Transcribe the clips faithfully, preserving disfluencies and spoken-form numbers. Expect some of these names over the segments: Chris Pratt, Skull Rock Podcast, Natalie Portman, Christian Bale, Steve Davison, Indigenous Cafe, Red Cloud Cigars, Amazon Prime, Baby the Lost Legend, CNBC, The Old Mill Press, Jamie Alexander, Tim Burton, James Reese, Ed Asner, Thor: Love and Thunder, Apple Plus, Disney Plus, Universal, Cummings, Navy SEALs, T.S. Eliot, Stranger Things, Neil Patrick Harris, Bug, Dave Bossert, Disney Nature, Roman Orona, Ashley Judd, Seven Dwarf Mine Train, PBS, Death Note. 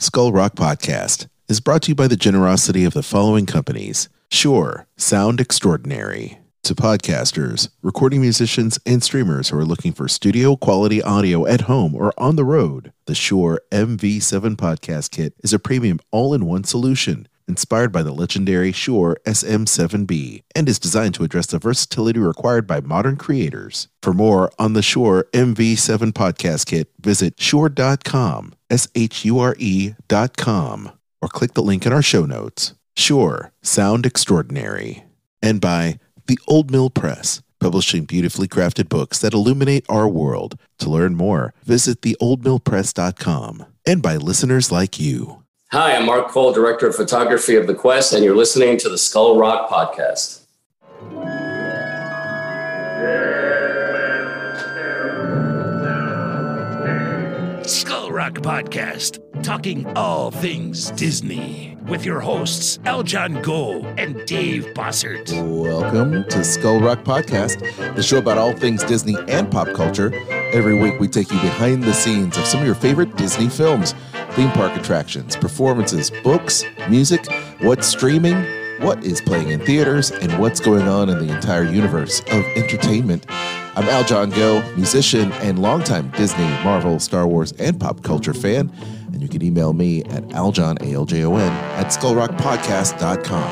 Skull Rock Podcast is brought to you by the generosity of the following companies. Shure, Sound Extraordinary. To podcasters, recording musicians, and streamers who are looking for studio quality audio at home or on the road, the Shure M V seven Podcast Kit is a premium all-in-one solution inspired by the legendary Shure S M seven B and is designed to address the versatility required by modern creators. For more on the Shure M V seven Podcast Kit, visit shure dot com, S H U R E dot com, or click the link in our show notes. Shure, Sound Extraordinary. And by The Old Mill Press, publishing beautifully crafted books that illuminate our world. To learn more, visit the old mill press dot com. And by listeners like you. Hi, I'm Mark Cole, Director of Photography of The Quest, and you're listening to the Skull Rock Podcast. Skull Rock Podcast, talking all things Disney, with your hosts, Al Jon Go and Dave Bossert. Welcome to Skull Rock Podcast, the show about all things Disney and pop culture. Every week we take you behind the scenes of some of your favorite Disney films, theme park attractions, performances, books, music, what's streaming, what is playing in theaters, and what's going on in the entire universe of entertainment. I'm Al Jon Go, musician and longtime Disney, Marvel, Star Wars, and pop culture fan. And you can email me at aljon, A L J O N, at skull rock podcast dot com.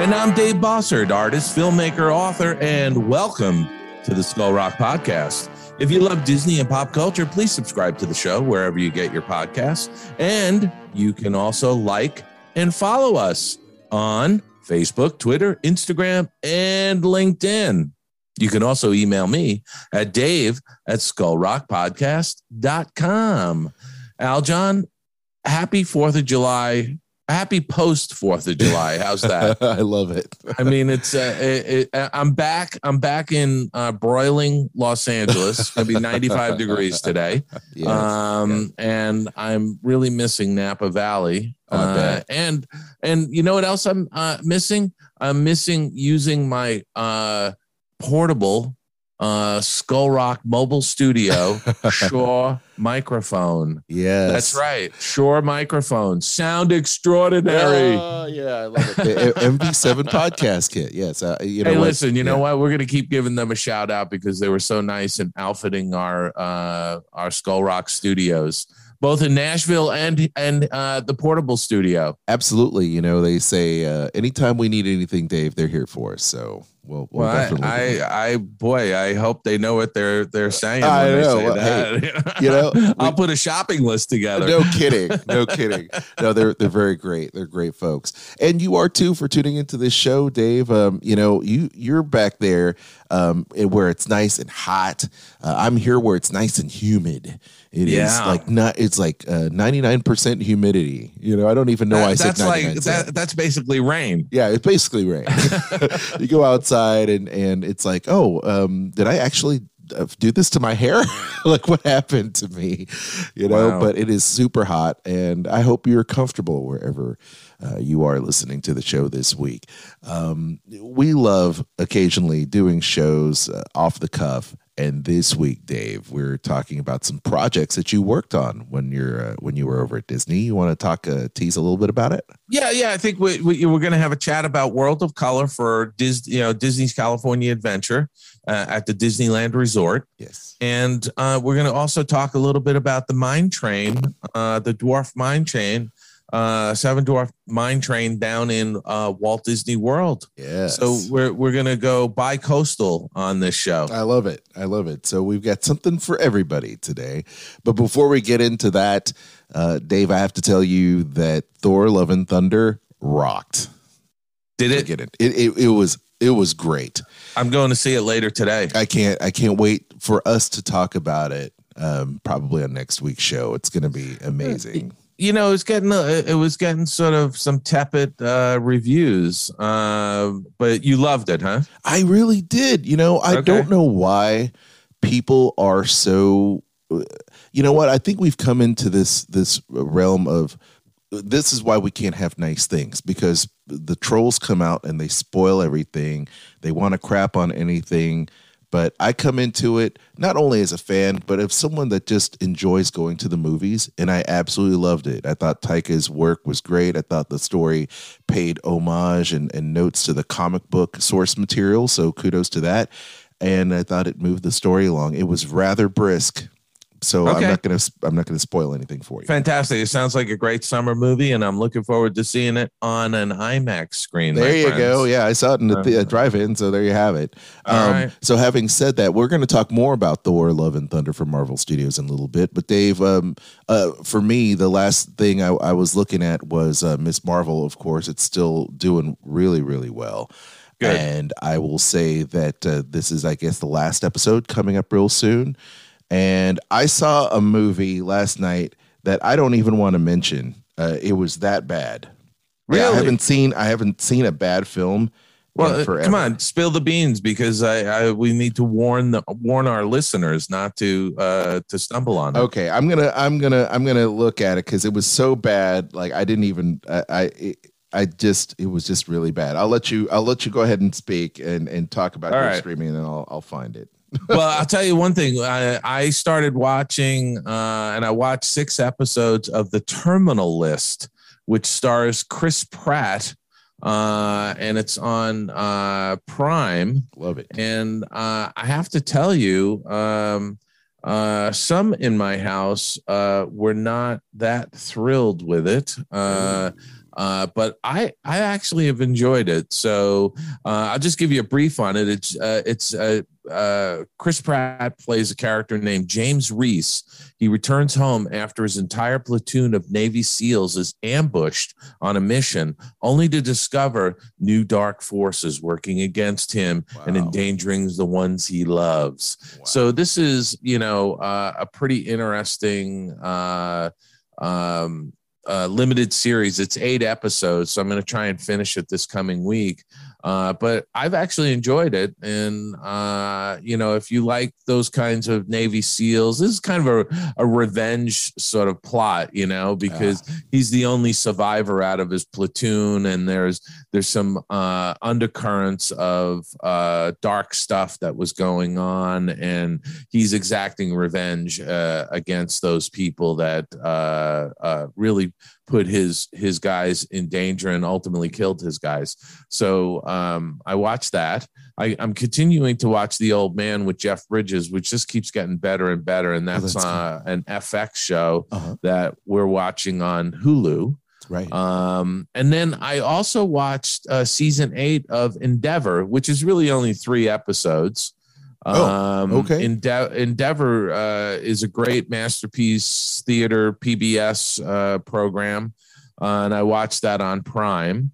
And I'm Dave Bossert, artist, filmmaker, author, and welcome to the Skull Rock Podcast. If you love Disney and pop culture, please subscribe to the show wherever you get your podcasts. And you can also like and follow us on Facebook, Twitter, Instagram, and LinkedIn. You can also email me at dave at skull rock podcast dot com. Al Jon, happy fourth of July. Happy post fourth of July. How's that? I love it. I mean, it's uh, it, it, I'm back. I'm back in uh, broiling Los Angeles. It's going to be ninety-five degrees today. Yes. Um, yes. And I'm really missing Napa Valley. Uh, and and you know what else I'm uh, missing? I'm missing using my uh, portable Uh, Skull Rock Mobile Studio Shure microphone. Yes, that's right. Shure microphone, sound extraordinary. Oh yeah, I love it. M V seven Podcast Kit. Yes, uh, you know. Hey, what? listen. You yeah. know what? We're gonna keep giving them a shout out because they were so nice in outfitting our uh, our Skull Rock studios, both in Nashville and and uh, the portable studio. Absolutely. You know, they say uh, anytime we need anything, Dave, they're here for us. So. Well, well I, I, I, boy, I hope they know what they're they're saying. I when know. They say well, that. Hey, you know, we, I'll put a shopping list together. No kidding, no kidding. No, they're they're very great. They're great folks, and you are too for tuning into this show, Dave. Um, you know, you you're back there, um, where it's nice and hot. Uh, I'm here where it's nice and humid. It yeah. is like not. It's like ninety-nine uh, percent humidity. You know, I don't even know that, why I said ninety-nine. That's like that, that's basically rain. Yeah, it's basically rain. You go out. And and it's like, oh, um, did I actually do this to my hair? Like, what happened to me? You know, wow. But it is super hot, and I hope you're comfortable wherever uh, you are listening to the show this week. Um, we love occasionally doing shows uh, off the cuff, and this week, Dave, we're talking about some projects that you worked on when you're uh, when you were over at Disney. You want to talk uh, tease a little bit about it? Yeah, yeah. I think we, we we're going to have a chat about World of Color for Disney, you know, Disney's California Adventure uh, at the Disneyland Resort. Yes, and uh, we're going to also talk a little bit about the mine train, uh, the Dwarf Mine Train. Uh, Seven Dwarf Mine Train down in uh, Walt Disney World. Yeah. So we're we're gonna go bi-coastal on this show. I love it. I love it. So we've got something for everybody today. But before we get into that, uh, Dave, I have to tell you that Thor: Love and Thunder rocked. Did it? Get it. It, it it was it was great. I'm going to see it later today. I can't I can't wait for us to talk about it. Um, probably on next week's show. It's going to be amazing. You know, it's getting uh, it was getting sort of some tepid uh, reviews, uh, but you loved it, huh? I really did. You know, I okay. don't know why people are so. You know what? I think we've come into this this realm of this is why we can't have nice things, because the trolls come out and they spoil everything. They want to crap on anything. But I come into it not only as a fan, but as someone that just enjoys going to the movies, and I absolutely loved it. I thought Taika's work was great. I thought the story paid homage and, and notes to the comic book source material, so kudos to that. And I thought it moved the story along. It was rather brisk, so okay. I'm not gonna I'm not gonna spoil anything for you. Fantastic! It sounds like a great summer movie, and I'm looking forward to seeing it on an IMAX screen. There you friends. go. Yeah, I saw it in the th- uh, drive-in, so there you have it. Um, right. So, having said that, we're going to talk more about Thor: Love and Thunder from Marvel Studios in a little bit. But Dave, um, uh, for me, the last thing I, I was looking at was uh, Miz Marvel. Of course, it's still doing really, really well. Good. And I will say that uh, this is, I guess, the last episode coming up real soon. And I saw a movie last night that I don't even want to mention. Uh, it was that bad. Really? Yeah, I haven't seen I haven't seen a bad film well, in forever. Come on, spill the beans, because I, I we need to warn the, warn our listeners not to uh, to stumble on it. Okay, I'm gonna I'm gonna I'm gonna look at it because it was so bad. Like I didn't even I. I it, I just, it was just really bad. I'll let you, I'll let you go ahead and speak and, and talk about your right. streaming, and I'll, I'll find it. Well, I'll tell you one thing. I, I started watching, uh, and I watched six episodes of The Terminal List, which stars Chris Pratt, uh, and it's on uh, Prime. Love it. And uh, I have to tell you, um, uh, some in my house uh, were not that thrilled with it. Uh, mm. Uh, but I, I actually have enjoyed it. So uh, I'll just give you a brief on it. It's uh, it's uh, uh, Chris Pratt plays a character named James Reese. He returns home after his entire platoon of Navy SEALs is ambushed on a mission, only to discover new dark forces working against him wow. and endangering the ones he loves. Wow. So this is, you know, uh, a pretty interesting uh, um Uh, limited series. It's eight episodes, so I'm going to try and finish it this coming week. Uh, but I've actually enjoyed it, and uh, you know, if you like those kinds of Navy SEALs, this is kind of a, a revenge sort of plot, you know, because yeah. he's the only survivor out of his platoon, and there's there's some uh, undercurrents of uh, dark stuff that was going on, and he's exacting revenge uh, against those people that uh, uh, really put his his guys in danger and ultimately killed his guys. So um, I watched that. I, I'm continuing to watch The Old Man with Jeff Bridges, which just keeps getting better and better. And that's, oh, that's uh, cool. an F X show uh-huh. that we're watching on Hulu. Right. Um, and then I also watched uh, season eight of Endeavour, which is really only three episodes. Oh, um, okay. Ende- Endeavour uh, is a great masterpiece theater P B S uh, program, uh, and I watched that on Prime.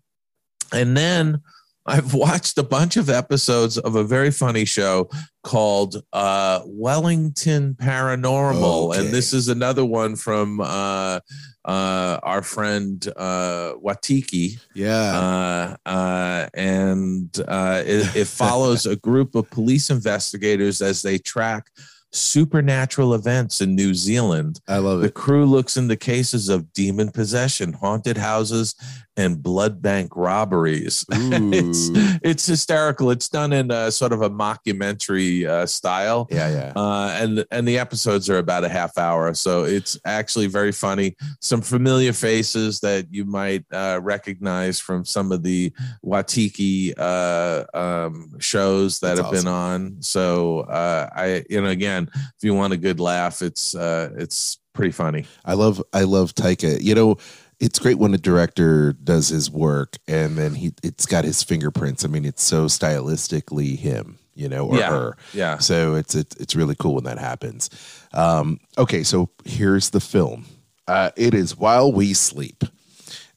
And then I've watched a bunch of episodes of a very funny show called uh, Wellington Paranormal, okay. and this is another one from uh, uh, our friend uh, Waititi. Yeah, uh, uh, and uh, it, it follows a group of police investigators as they track supernatural events in New Zealand. I love it. The crew looks into cases of demon possession, haunted houses, and blood bank robberies. it's it's hysterical. It's done in a sort of a mockumentary uh, style. Yeah, yeah. Uh, and and the episodes are about a half hour, so it's actually very funny. Some familiar faces that you might uh, recognize from some of the Waititi uh, um, shows that That's have awesome. been on. So uh, I, you know, again, if you want a good laugh, it's uh, it's pretty funny. I love I love Taika. You know, it's great when a director does his work and then he it's got his fingerprints. I mean, it's so stylistically him, you know, or yeah, her. Yeah. So it's, it's, it's really cool when that happens. Um, okay. So here's the film. Uh, it is While We Sleep,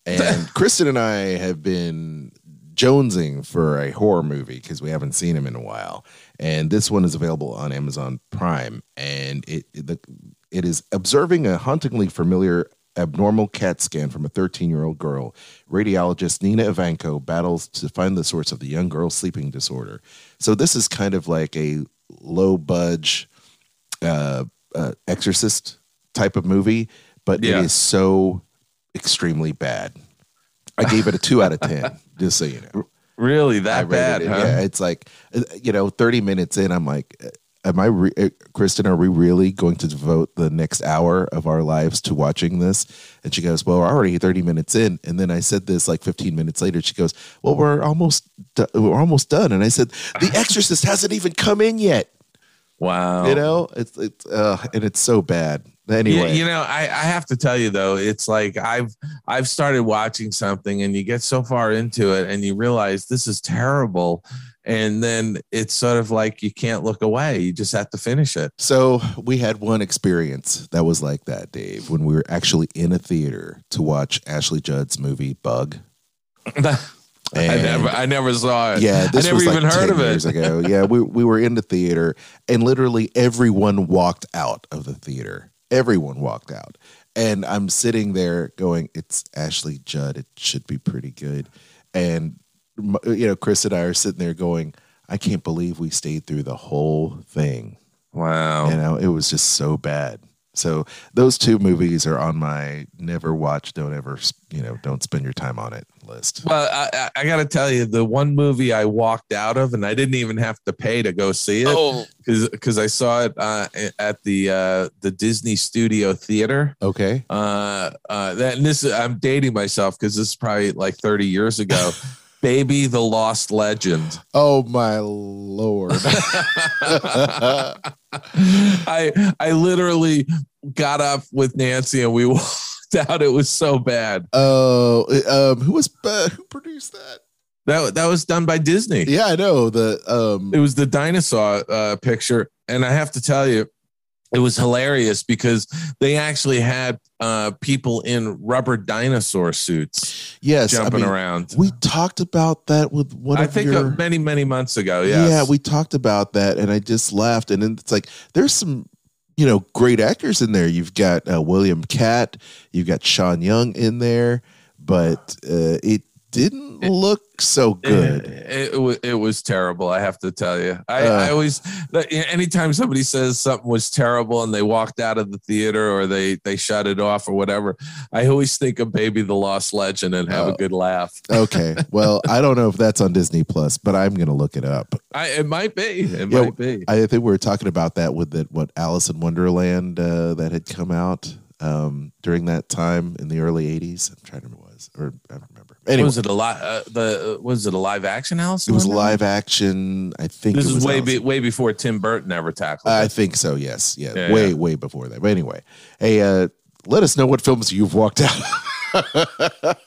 and Kristen and I have been jonesing for a horror movie because we haven't seen him in a while. And this one is available on Amazon Prime, and it, it, the, it is observing a hauntingly familiar abnormal CAT scan from a thirteen-year-old girl. Radiologist Nina Ivanko battles to find the source of the young girl's sleeping disorder. So this is kind of like a low-budge uh, uh, Exorcist type of movie, but yeah. it is so extremely bad. I gave it a two out of ten, just so you know. Really, that I bad? It. Huh? Yeah, it's like, you know, thirty minutes in, I'm like, am I, re- Kristen? Are we really going to devote the next hour of our lives to watching this? And she goes, well, we're already thirty minutes in. And then I said this like fifteen minutes later. She goes, well, we're almost, do- we're almost done. And I said, The Exorcist hasn't even come in yet. Wow. You know, it's it's uh, and it's so bad. Anyway, you, you know, I, I have to tell you, though, it's like I've I've started watching something and you get so far into it and you realize this is terrible. And then it's sort of like you can't look away. You just have to finish it. So we had one experience that was like that, Dave, when we were actually in a theater to watch Ashley Judd's movie Bug. And I never, I never saw it. Yeah, this I never was even like heard of it. Years ago. Yeah, we we were in the theater, and literally everyone walked out of the theater. Everyone walked out, and I'm sitting there going, "It's Ashley Judd. It should be pretty good." And you know, Chris and I are sitting there going, "I can't believe we stayed through the whole thing." Wow, you know, it was just so bad. So those two movies are on my never watch, don't ever, you know, don't spend your time on it list. Well, I, I got to tell you, the one movie I walked out of and I didn't even have to pay to go see it because oh. I saw it uh, at the uh, the Disney Studio Theater. Okay. Uh, uh, that and this I'm dating myself because this is probably like thirty years ago. Baby the Lost Legend. Oh, my Lord. I I literally got up with Nancy and we walked out. It was so bad. Oh, um, who was uh, who produced that? That that was done by Disney. Yeah, I know. The um, it was the dinosaur uh, picture, and I have to tell you, it was hilarious because they actually had uh, people in rubber dinosaur suits yes, jumping I mean, around. We talked about that with one I of think your, many, many months ago. Yes. Yeah, we talked about that and I just laughed. And then it's like, there's some, you know, great actors in there. You've got uh, William Catt, you've got Sean Young in there, but uh, it didn't it, look so good. It, it, it was terrible, I have to tell you. I, uh, I always, anytime somebody says something was terrible and they walked out of the theater or they, they shut it off or whatever, I always think of Baby the Lost Legend and have oh, a good laugh. Okay. Well, I don't know if that's on Disney Plus, but I'm going to look it up. I, it might be. It yeah, might be. I think we were talking about that with that, what, Alice in Wonderland uh, that had come out um, during that time in the early eighties. I'm trying to remember what it was. Or I don't remember. Anyway. Was it a li- uh, the uh, was it a live action Alice? It was live action. I think this it was is way be, way before Tim Burton ever tackled. I it. think so. Yes. Yeah. yeah way yeah. way before that. But anyway, hey, uh, let us know what films you've walked out of.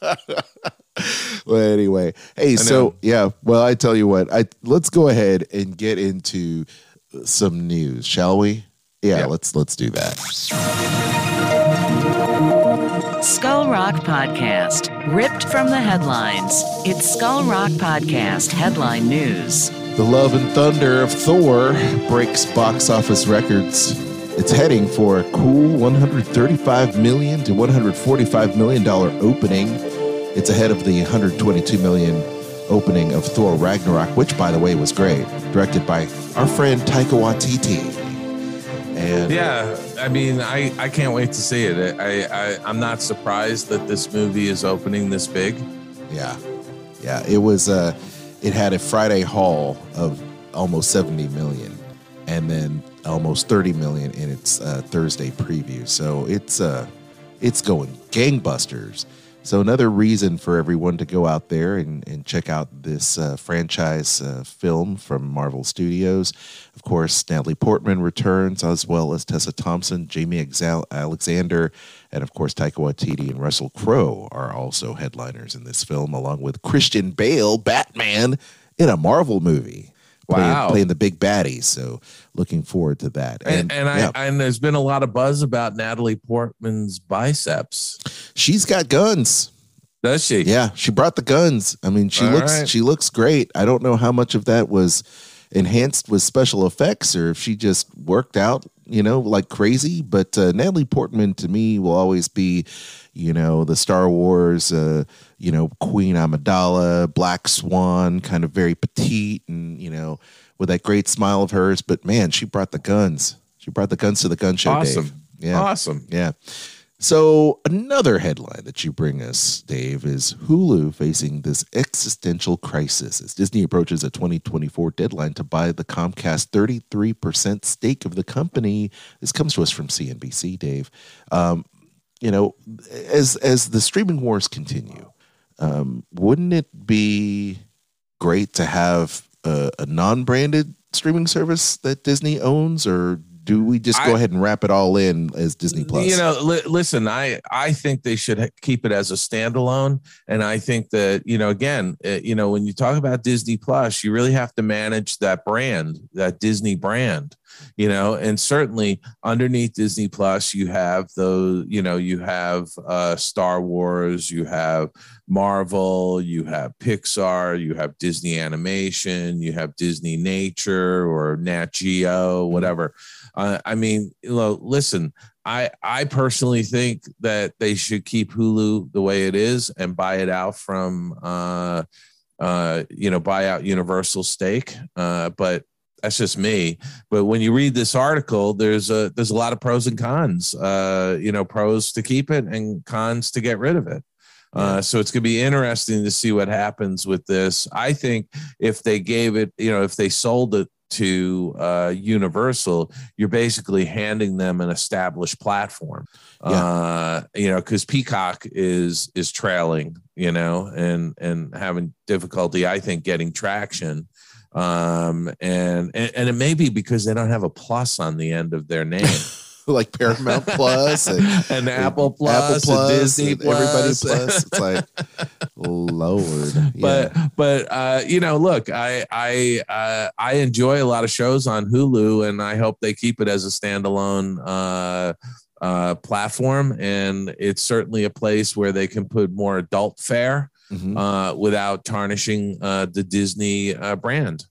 Well, anyway, hey, so yeah. Well, I tell you what. I let's go ahead and get into some news, shall we? Yeah. yeah. Let's let's do that. Skull Rock Podcast, ripped from the headlines. It's Skull Rock Podcast headline news. The Love and Thunder of Thor breaks box office records. It's heading for a cool one hundred thirty-five million dollars to one hundred forty-five million dollars opening. It's ahead of the one hundred twenty-two million dollars opening of Thor Ragnarok, which, by the way, was great. Directed by our friend Taika Waititi. And, yeah, I mean, I, I can't wait to see it. I, I, I'm not surprised that this movie is opening this big. Yeah. Yeah, it was, uh, it had a Friday haul of almost seventy million and then almost thirty million in its uh, Thursday preview. So it's uh, it's going gangbusters. So another reason for everyone to go out there and, and check out this uh, franchise uh, film from Marvel Studios. Of course, Natalie Portman returns, as well as Tessa Thompson, Jamie Alexander, and of course, Taika Waititi and Russell Crowe are also headliners in this film, along with Christian Bale, Batman, in a Marvel movie. Wow. Playing, playing the big baddie. So looking forward to that. And and, and I yeah. and there's been a lot of buzz about Natalie Portman's biceps. She's got guns. Does she? Yeah, she brought the guns. I mean, she All looks right. she looks great. I don't know how much of that was enhanced with special effects or if she just worked out, you know, like crazy. But uh, Natalie Portman to me will always be, you know, the Star Wars, uh, you know, Queen Amidala, Black Swan, kind of very petite and, you know, with that great smile of hers. But man, she brought the guns. She brought the guns to the gun show. Awesome. Dave. Yeah. Awesome. Yeah. So another headline that you bring us, Dave, is Hulu facing this existential crisis as Disney approaches a twenty twenty-four deadline to buy the Comcast thirty-three percent stake of the company. This comes to us from C N B C, Dave. Um, you know, as as the streaming wars continue, um, wouldn't it be great to have a, a non-branded streaming service that Disney owns, or do we just go I, ahead and wrap it all in as Disney Plus? You know, li- listen, I, I think they should ha- keep it as a standalone. And I think that, you know, again, uh, you know, when you talk about Disney Plus, you really have to manage that brand, that Disney brand, you know, and certainly underneath Disney Plus, you have those, you know, you have uh, Star Wars, you have Marvel, you have Pixar, you have Disney Animation, you have Disney Nature or Nat Geo, whatever. Uh, I mean, you know, listen, I, I personally think that they should keep Hulu the way it is and buy it out from, uh, uh, you know, buy out Universal stake. Uh, but that's just me. But when you read this article, there's a, there's a lot of pros and cons, uh, you know, pros to keep it and cons to get rid of it. Uh, so it's going to be interesting to see what happens with this. I think if they gave it, you know, if they sold it to uh, Universal, you're basically handing them an established platform, yeah. uh, you know, because Peacock is is trailing, you know, and and having difficulty, I think, getting traction. Um, and, and, and it may be because they don't have a plus on the end of their name. Like Paramount Plus and, and Apple Plus, Apple Plus and Disney and Plus. Everybody Plus. It's like, Lord. Yeah. But but uh, you know, look, I I uh, I enjoy a lot of shows on Hulu, and I hope they keep it as a standalone uh, uh, platform. And it's certainly a place where they can put more adult fare mm-hmm. uh, without tarnishing uh, the Disney uh, brand.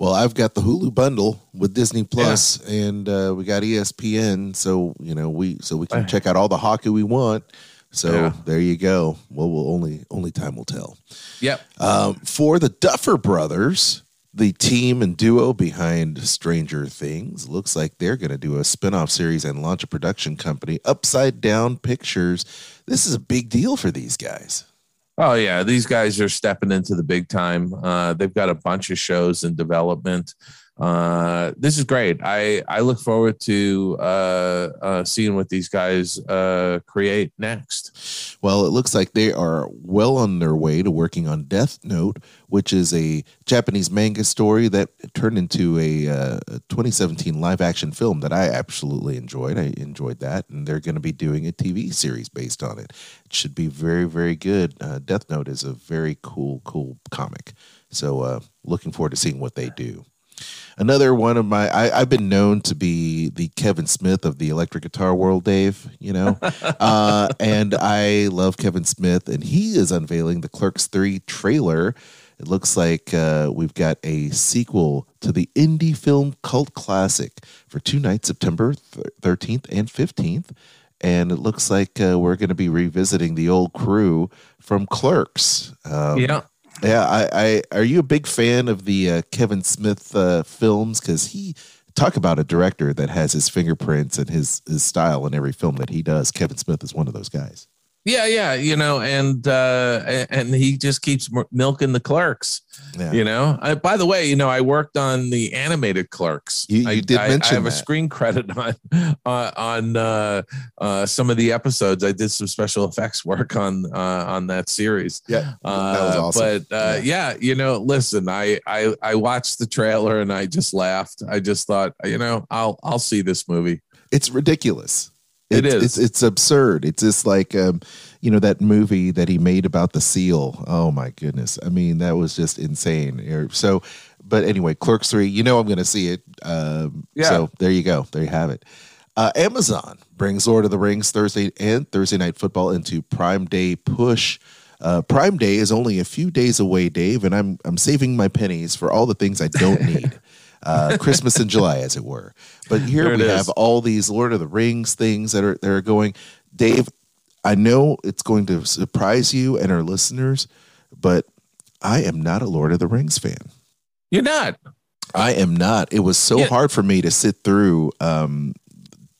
Well, I've got the Hulu bundle with Disney Plus, yeah. and uh, we got E S P N, so you know we so we can check out all the hockey we want. So yeah. there you go. Well, we'll only only time will tell. Yep. Um, for the Duffer Brothers, the team and duo behind Stranger Things, looks like they're going to do a spinoff series and launch a production company, Upside Down Pictures. This is a big deal for these guys. Oh, yeah. These guys are stepping into the big time. Uh, they've got a bunch of shows in development. Uh, this is great. I, I look forward to uh, uh, seeing what these guys uh, create next. Well, it looks like they are well on their way to working on Death Note, which is a Japanese manga story that turned into a uh, twenty seventeen live action film that I absolutely enjoyed. I enjoyed that. And they're going to be doing a T V series based on it. It should be very, very good. Uh, Death Note is a very cool, cool comic. So uh, looking forward to seeing what they do. Another one of my, I, I've been known to be the Kevin Smith of the electric guitar world, Dave, you know, uh, and I love Kevin Smith, and he is unveiling the Clerks three trailer. It looks like uh, we've got a sequel to the indie film cult classic for two nights, September thirteenth and fifteenth. And it looks like uh, we're going to be revisiting the old crew from Clerks. Um, yeah. Yeah, I, I are you a big fan of the uh, Kevin Smith uh, films? Because he, talk about a director that has his fingerprints and his his style in every film that he does. Kevin Smith is one of those guys. Yeah, yeah, you know, and uh, and he just keeps milking the Clerks. Yeah. You know, I, by the way, you know, I worked on the animated Clerks. You, you I, did I, mention I have that. A screen credit on uh, on uh, uh, some of the episodes. I did some special effects work on uh, on that series. Yeah, uh, that was awesome. But uh, yeah. yeah, you know, listen, I, I I watched the trailer and I just laughed. I just thought, you know, I'll I'll see this movie. It's ridiculous. It it's, is. It's, it's absurd. It's just like, um, you know, that movie that he made about the seal. Oh, my goodness. I mean, that was just insane. So, but anyway, Clerks three, you know I'm going to see it. Um, yeah. So there you go. There you have it. Uh, Amazon brings Lord of the Rings Thursday and Thursday Night Football into Prime Day push. Uh, Prime Day is only a few days away, Dave, and I'm I'm saving my pennies for all the things I don't need. Uh, Christmas in July, as it were. But here we is. have all these Lord of the Rings things that are, that are going. Dave, I know it's going to surprise you and our listeners, but I am not a Lord of the Rings fan. You're not. I am not. It was so yeah. hard for me to sit through um,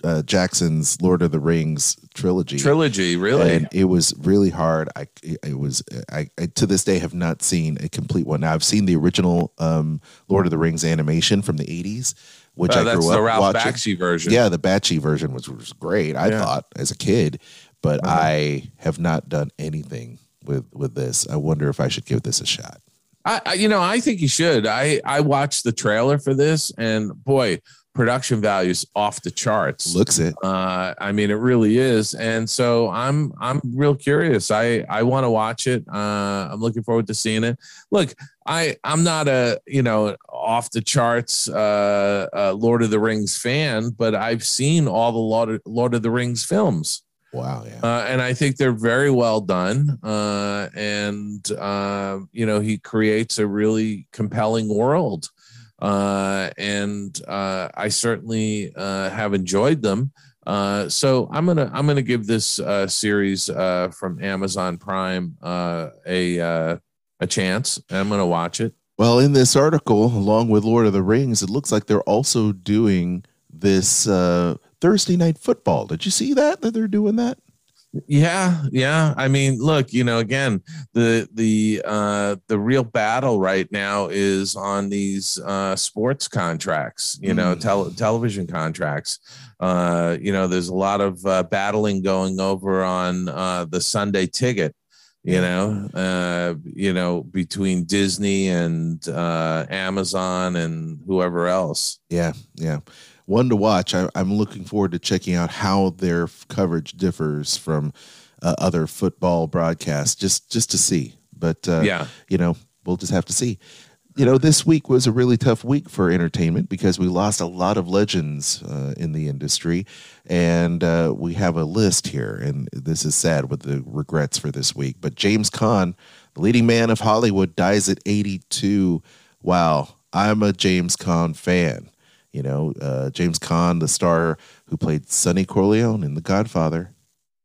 uh, Jackson's Lord of the Rings trilogy. Trilogy, really? And it was really hard. I it was I, I to this day have not seen a complete one. Now, I've seen the original um, Lord of the Rings animation from the eighties, which uh, I grew up watching. That's the Ralph Bakshi version. Yeah, the Bakshi version, which was great. I yeah. thought as a kid, but mm-hmm. I have not done anything with with this. I wonder if I should give this a shot. I, you know, I think you should. I, I watched the trailer for this, and boy, production value's off the charts. Looks it. Uh, I mean, it really is. And so I'm, I'm real curious. I, I want to watch it. Uh, I'm looking forward to seeing it. Look, I, I'm not a, you know, off the charts uh, uh, Lord of the Rings fan, but I've seen all the Lord of, Lord of the Rings films. Wow. Yeah. Uh, and I think they're very well done. Uh, and, uh, you know, he creates a really compelling world. Uh, and uh, I certainly uh, have enjoyed them. Uh, so I'm going to I'm going to give this uh, series uh, from Amazon Prime uh, a uh, a chance. I'm going to watch it. Well, in this article, along with Lord of the Rings, it looks like they're also doing this uh Thursday night football. Did you see that that they're doing that? Yeah, yeah. I mean, look, you know, again, the the uh, the real battle right now is on these uh, sports contracts. You know, mm. tele- television contracts. Uh, you know, there's a lot of uh, battling going over on uh, the Sunday ticket. You know, uh, you know, between Disney and uh, Amazon and whoever else. Yeah, yeah. One to watch. I, I'm looking forward to checking out how their f- coverage differs from uh, other football broadcasts, just just to see. But, uh, yeah. you know, we'll just have to see. You know, this week was a really tough week for entertainment because we lost a lot of legends uh, in the industry. And uh, we have a list here, and this is sad with the regrets for this week. But James Caan, the leading man of Hollywood, dies at eighty-two. Wow, I'm a James Caan fan. You know, uh, James Caan, the star who played Sonny Corleone in The Godfather.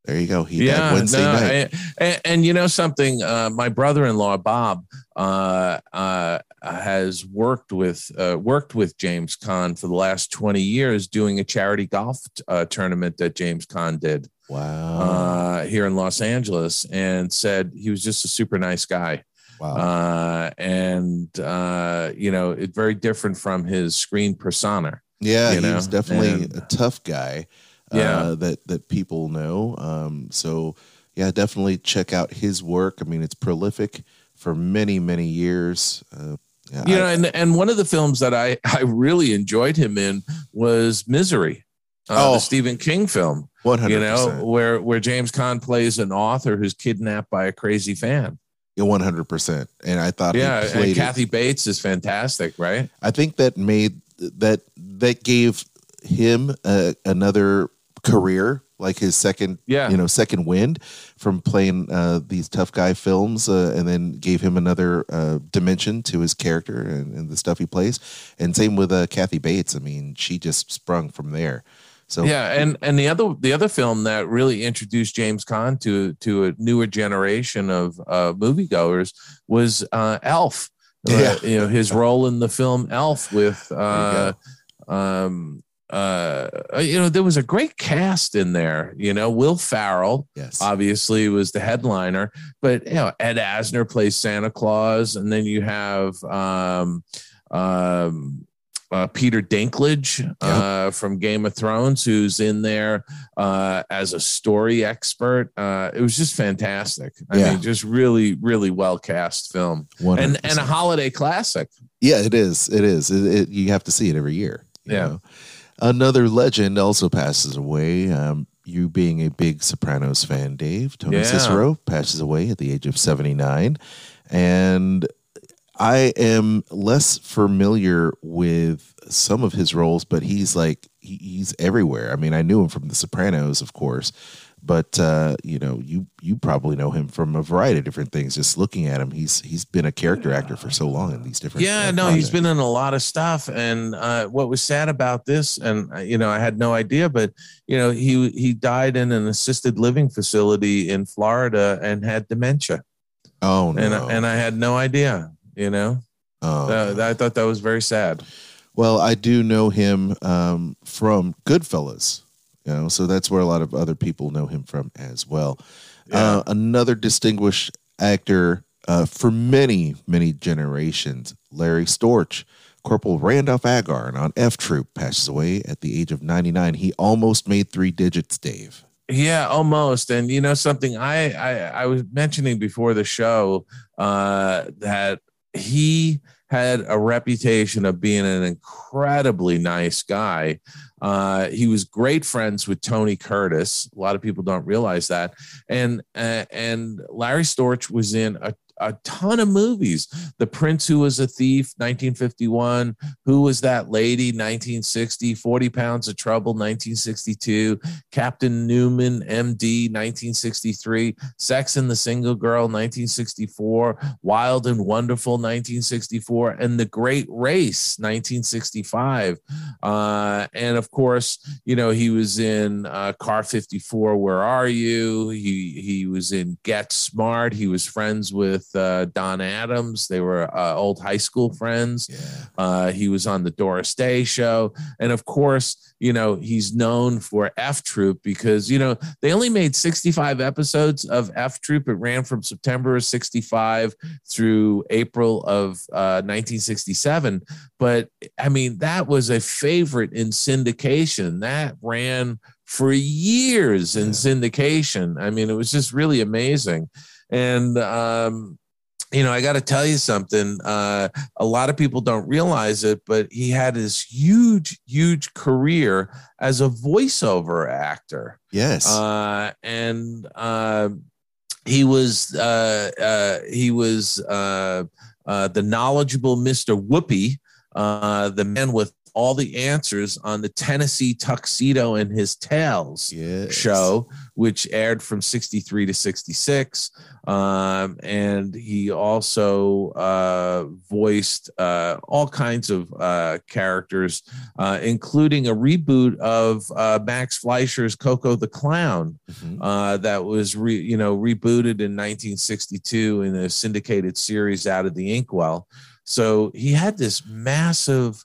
There you go. He yeah, died Wednesday no, night. I, and, and you know something? Uh, my brother-in-law, Bob, uh, uh, has worked with uh, worked with James Caan for the last twenty years doing a charity golf uh, tournament that James Caan did. Wow. Uh, here in Los Angeles, and said he was just a super nice guy. Wow. Uh, and, uh, you know, it's very different from his screen persona. Yeah, you know? He's definitely and, a tough guy uh, yeah. that, that people know. Um, so, yeah, definitely check out his work. I mean, it's prolific for many, many years. Uh, yeah, you I, know, and, and one of the films that I, I really enjoyed him in was Misery. Uh, oh, the Stephen King film, one hundred percent. You know, where, where James Caan plays an author who's kidnapped by a crazy fan. one hundred percent. And I thought, yeah, he and Kathy it. Bates is fantastic, right? I think that made that that gave him uh, another career, like his second, yeah. you know, second wind from playing uh, these tough guy films, uh, and then gave him another uh, dimension to his character and, and the stuff he plays. And same with uh, Kathy Bates. I mean, she just sprung from there. So yeah, and, and the other the other film that really introduced James Caan to to a newer generation of uh, moviegoers was uh, Elf. Yeah. Uh, you know, his role in the film Elf with uh, you, um, uh, you know, there was a great cast in there. You know, Will Ferrell, yes, obviously was the headliner, but you know, Ed Asner plays Santa Claus, and then you have. Um, um, Uh, Peter Dinklage uh, yep. from Game of Thrones, who's in there uh, as a story expert. Uh, it was just fantastic. I yeah. mean, just really, really well cast film, one hundred percent. and and a holiday classic. Yeah, it is. It is. It, it, you have to see it every year. You yeah. know? Another legend also passes away. Um, you being a big Sopranos fan, Dave, Tony yeah. Cicero passes away at the age of seventy-nine, and. I am less familiar with some of his roles, but he's like, he, he's everywhere. I mean, I knew him from The Sopranos, of course, but uh, you know, you, you probably know him from a variety of different things. Just looking at him, he's, he's been a character actor for so long in these different. Yeah, uh, no, projects. He's been in a lot of stuff. And uh, what was sad about this, and you know, I had no idea, but you know, he, he died in an assisted living facility in Florida and had dementia. Oh no. And, and I had no idea. You know, oh, uh, I thought that was very sad. Well, I do know him um, from Goodfellas. You know, so that's where a lot of other people know him from as well. Yeah. Uh, another distinguished actor uh, for many, many generations, Larry Storch. Corporal Randolph Agarn on F Troop passes away at the age of ninety-nine. He almost made three digits, Dave. Yeah, almost. And you know something, I I, I was mentioning before the show uh, that he had a reputation of being an incredibly nice guy. Uh, he was great friends with Tony Curtis. A lot of people don't realize that. And uh, and Larry Storch was in a a ton of movies. The Prince Who Was a Thief, nineteen fifty-one. Who Was That Lady, nineteen sixty. forty pounds of Trouble, nineteen sixty-two. Captain Newman, M D, nineteen sixty-three. Sex and the Single Girl, nineteen sixty-four. Wild and Wonderful, nineteen sixty-four. And The Great Race, nineteen sixty-five. Uh, and of course, you know, he was in uh, Car fifty-four, Where Are You? He, he was in Get Smart. He was friends with Uh, Don Adams. They were uh, old high school friends. Yeah. Uh, he was on the Doris Day Show. And of course, you know, he's known for F Troop because, you know, they only made sixty-five episodes of F Troop. It ran from September of sixty-five through April of uh, nineteen sixty-seven. But I mean, that was a favorite in syndication that ran for years in yeah. syndication. I mean, it was just really amazing. And, um, you know, I got to tell you something. Uh, a lot of people don't realize it, but he had this huge, huge career as a voiceover actor. Yes. Uh, and uh, he was uh, uh, he was uh, uh, the knowledgeable Mister Whoopi, uh, the man with all the answers on the Tennessee Tuxedo and His Tales yes. show, which aired from sixty-three to sixty-six. Um, and he also uh, voiced uh, all kinds of uh, characters, uh, including a reboot of uh, Max Fleischer's Coco the Clown mm-hmm. uh, that was, re- you know, rebooted in nineteen sixty-two in a syndicated series Out of the Inkwell. So he had this massive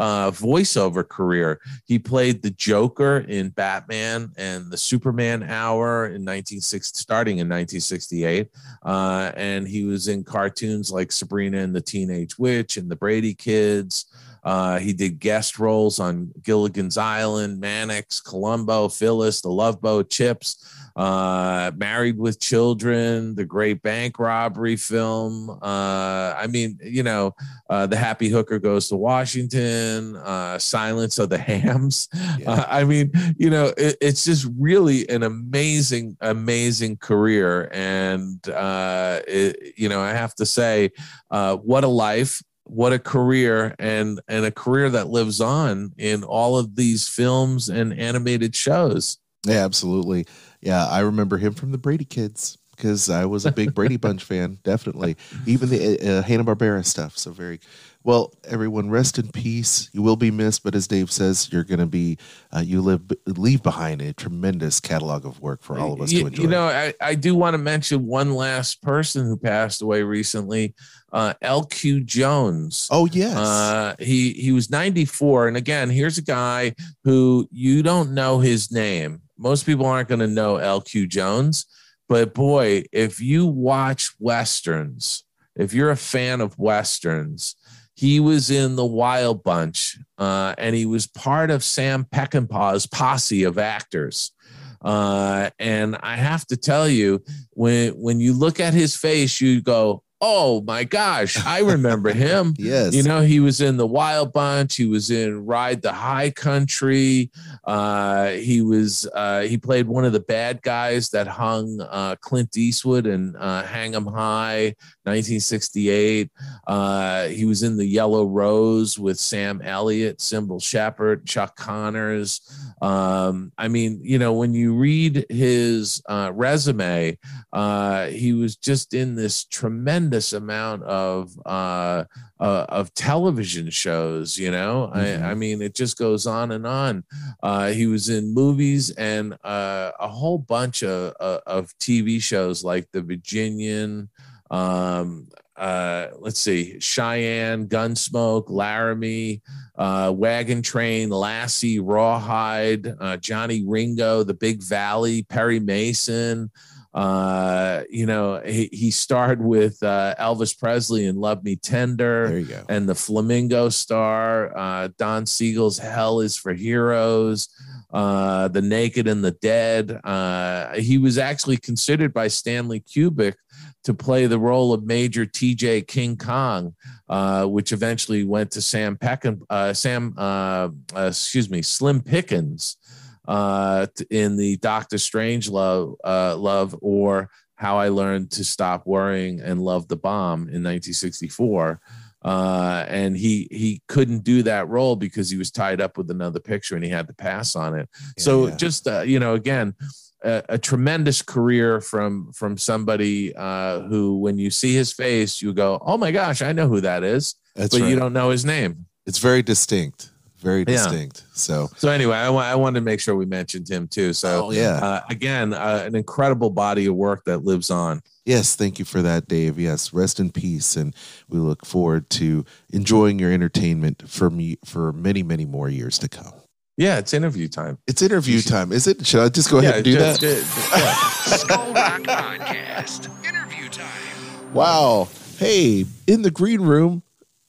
Uh, voiceover career. He played the Joker in Batman and the Superman Hour in nineteen sixty, starting in nineteen sixty-eight. Uh, and he was in cartoons like Sabrina and the Teenage Witch and the Brady Kids. Uh, he did guest roles on Gilligan's Island, Mannix, Columbo, Phyllis, The Love Boat, Chips, uh, Married with Children, the Great Bank Robbery film. Uh, I mean, you know, uh, The Happy Hooker Goes to Washington, uh, Silence of the Hams. Yeah. Uh, I mean, you know, it, it's just really an amazing, amazing career. And, uh, it, you know, I have to say, uh, what a life. What a career, and and a career that lives on in all of these films and animated shows. Yeah, absolutely. Yeah, I remember him from the Brady Kids because I was a big Brady Bunch fan, definitely. Even the uh, Hanna-Barbera stuff. So very well, everyone, rest in peace. You will be missed, but as Dave says, you're going to be uh, you live leave behind a tremendous catalog of work for all of us you, to enjoy. You know, I, I do want to mention one last person who passed away recently. Uh, L Q Jones. Oh, yes. Uh, he, he was ninety-four. And again, here's a guy who you don't know his name. Most people aren't going to know L Q Jones. But boy, if you watch Westerns, if you're a fan of Westerns, he was in The Wild Bunch uh, and he was part of Sam Peckinpah's posse of actors. Uh, and I have to tell you, when when you look at his face, you go, oh my gosh, I remember him. Yes. You know, he was in The Wild Bunch. He was in Ride the High Country. Uh, he was, uh, he played one of the bad guys that hung uh, Clint Eastwood in uh, Hang 'em High, nineteen sixty-eight. Uh, he was in The Yellow Rose with Sam Elliott, Cymbal Shepherd, Chuck Connors. Um, I mean, you know, when you read his uh, resume, uh, he was just in this tremendous This amount of uh, uh, of television shows, you know. Mm-hmm. I, I mean, it just goes on and on. Uh, he was in movies and uh, a whole bunch of, of of T V shows like The Virginian, Um, uh, let's see, Cheyenne, Gunsmoke, Laramie, uh, Wagon Train, Lassie, Rawhide, uh, Johnny Ringo, The Big Valley, Perry Mason. Uh, you know, he, he starred with uh, Elvis Presley in Love Me Tender. There you go. And The Flamingo Star, uh, Don Siegel's Hell is for Heroes, uh, The Naked and the Dead. Uh, he was actually considered by Stanley Kubrick to play the role of Major T J King Kong, uh, which eventually went to Sam Peckin, uh, Sam, uh, uh, excuse me, Slim Pickens, uh, in the Doctor Strangelove, uh, Love, or How I Learned to Stop Worrying and Love the Bomb in nineteen sixty-four. Uh, and he, he couldn't do that role because he was tied up with another picture and he had to pass on it. Yeah, so yeah. just, uh, you know, again, A, a tremendous career from from somebody uh, who, when you see his face, you go, "Oh my gosh, I know who that is," That's but right. you don't know his name. It's very distinct, very distinct. Yeah. So, so anyway, I, w- I wanted to make sure we mentioned him too. So, oh, yeah, uh, again, uh, an incredible body of work that lives on. Yes, thank you for that, Dave. Yes, rest in peace, and we look forward to enjoying your entertainment for me for many, many more years to come. Yeah, it's interview time. It's interview time, is it? Should I just go ahead yeah, and do just, that? Yeah. Skull Rock Podcast, interview time. Wow. Hey, in the green room,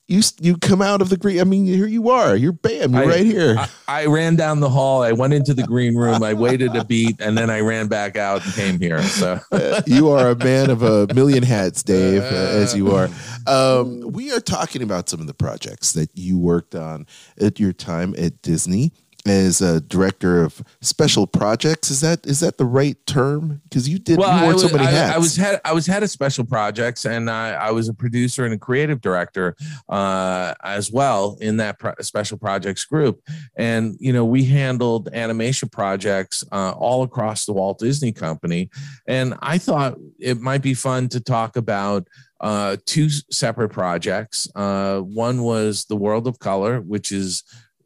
you you come out of the green. I mean, here you are. You're bam. You're I, right here. I, I ran down the hall. I went into the green room. I waited a beat, and then I ran back out and came here. So you are a man of a million hats, Dave, uh, as you are. Um, we are talking about some of the projects that you worked on at your time at Disney. As a director of special projects, is that is that the right term? Because you did well, you wore so many hats. I, I was head I was head of special projects, and I, I was a producer and a creative director uh, as well in that pro- special projects group. And you know, we handled animation projects uh, all across the Walt Disney Company. And I thought it might be fun to talk about uh, two separate projects. Uh, one was the World of Color, which is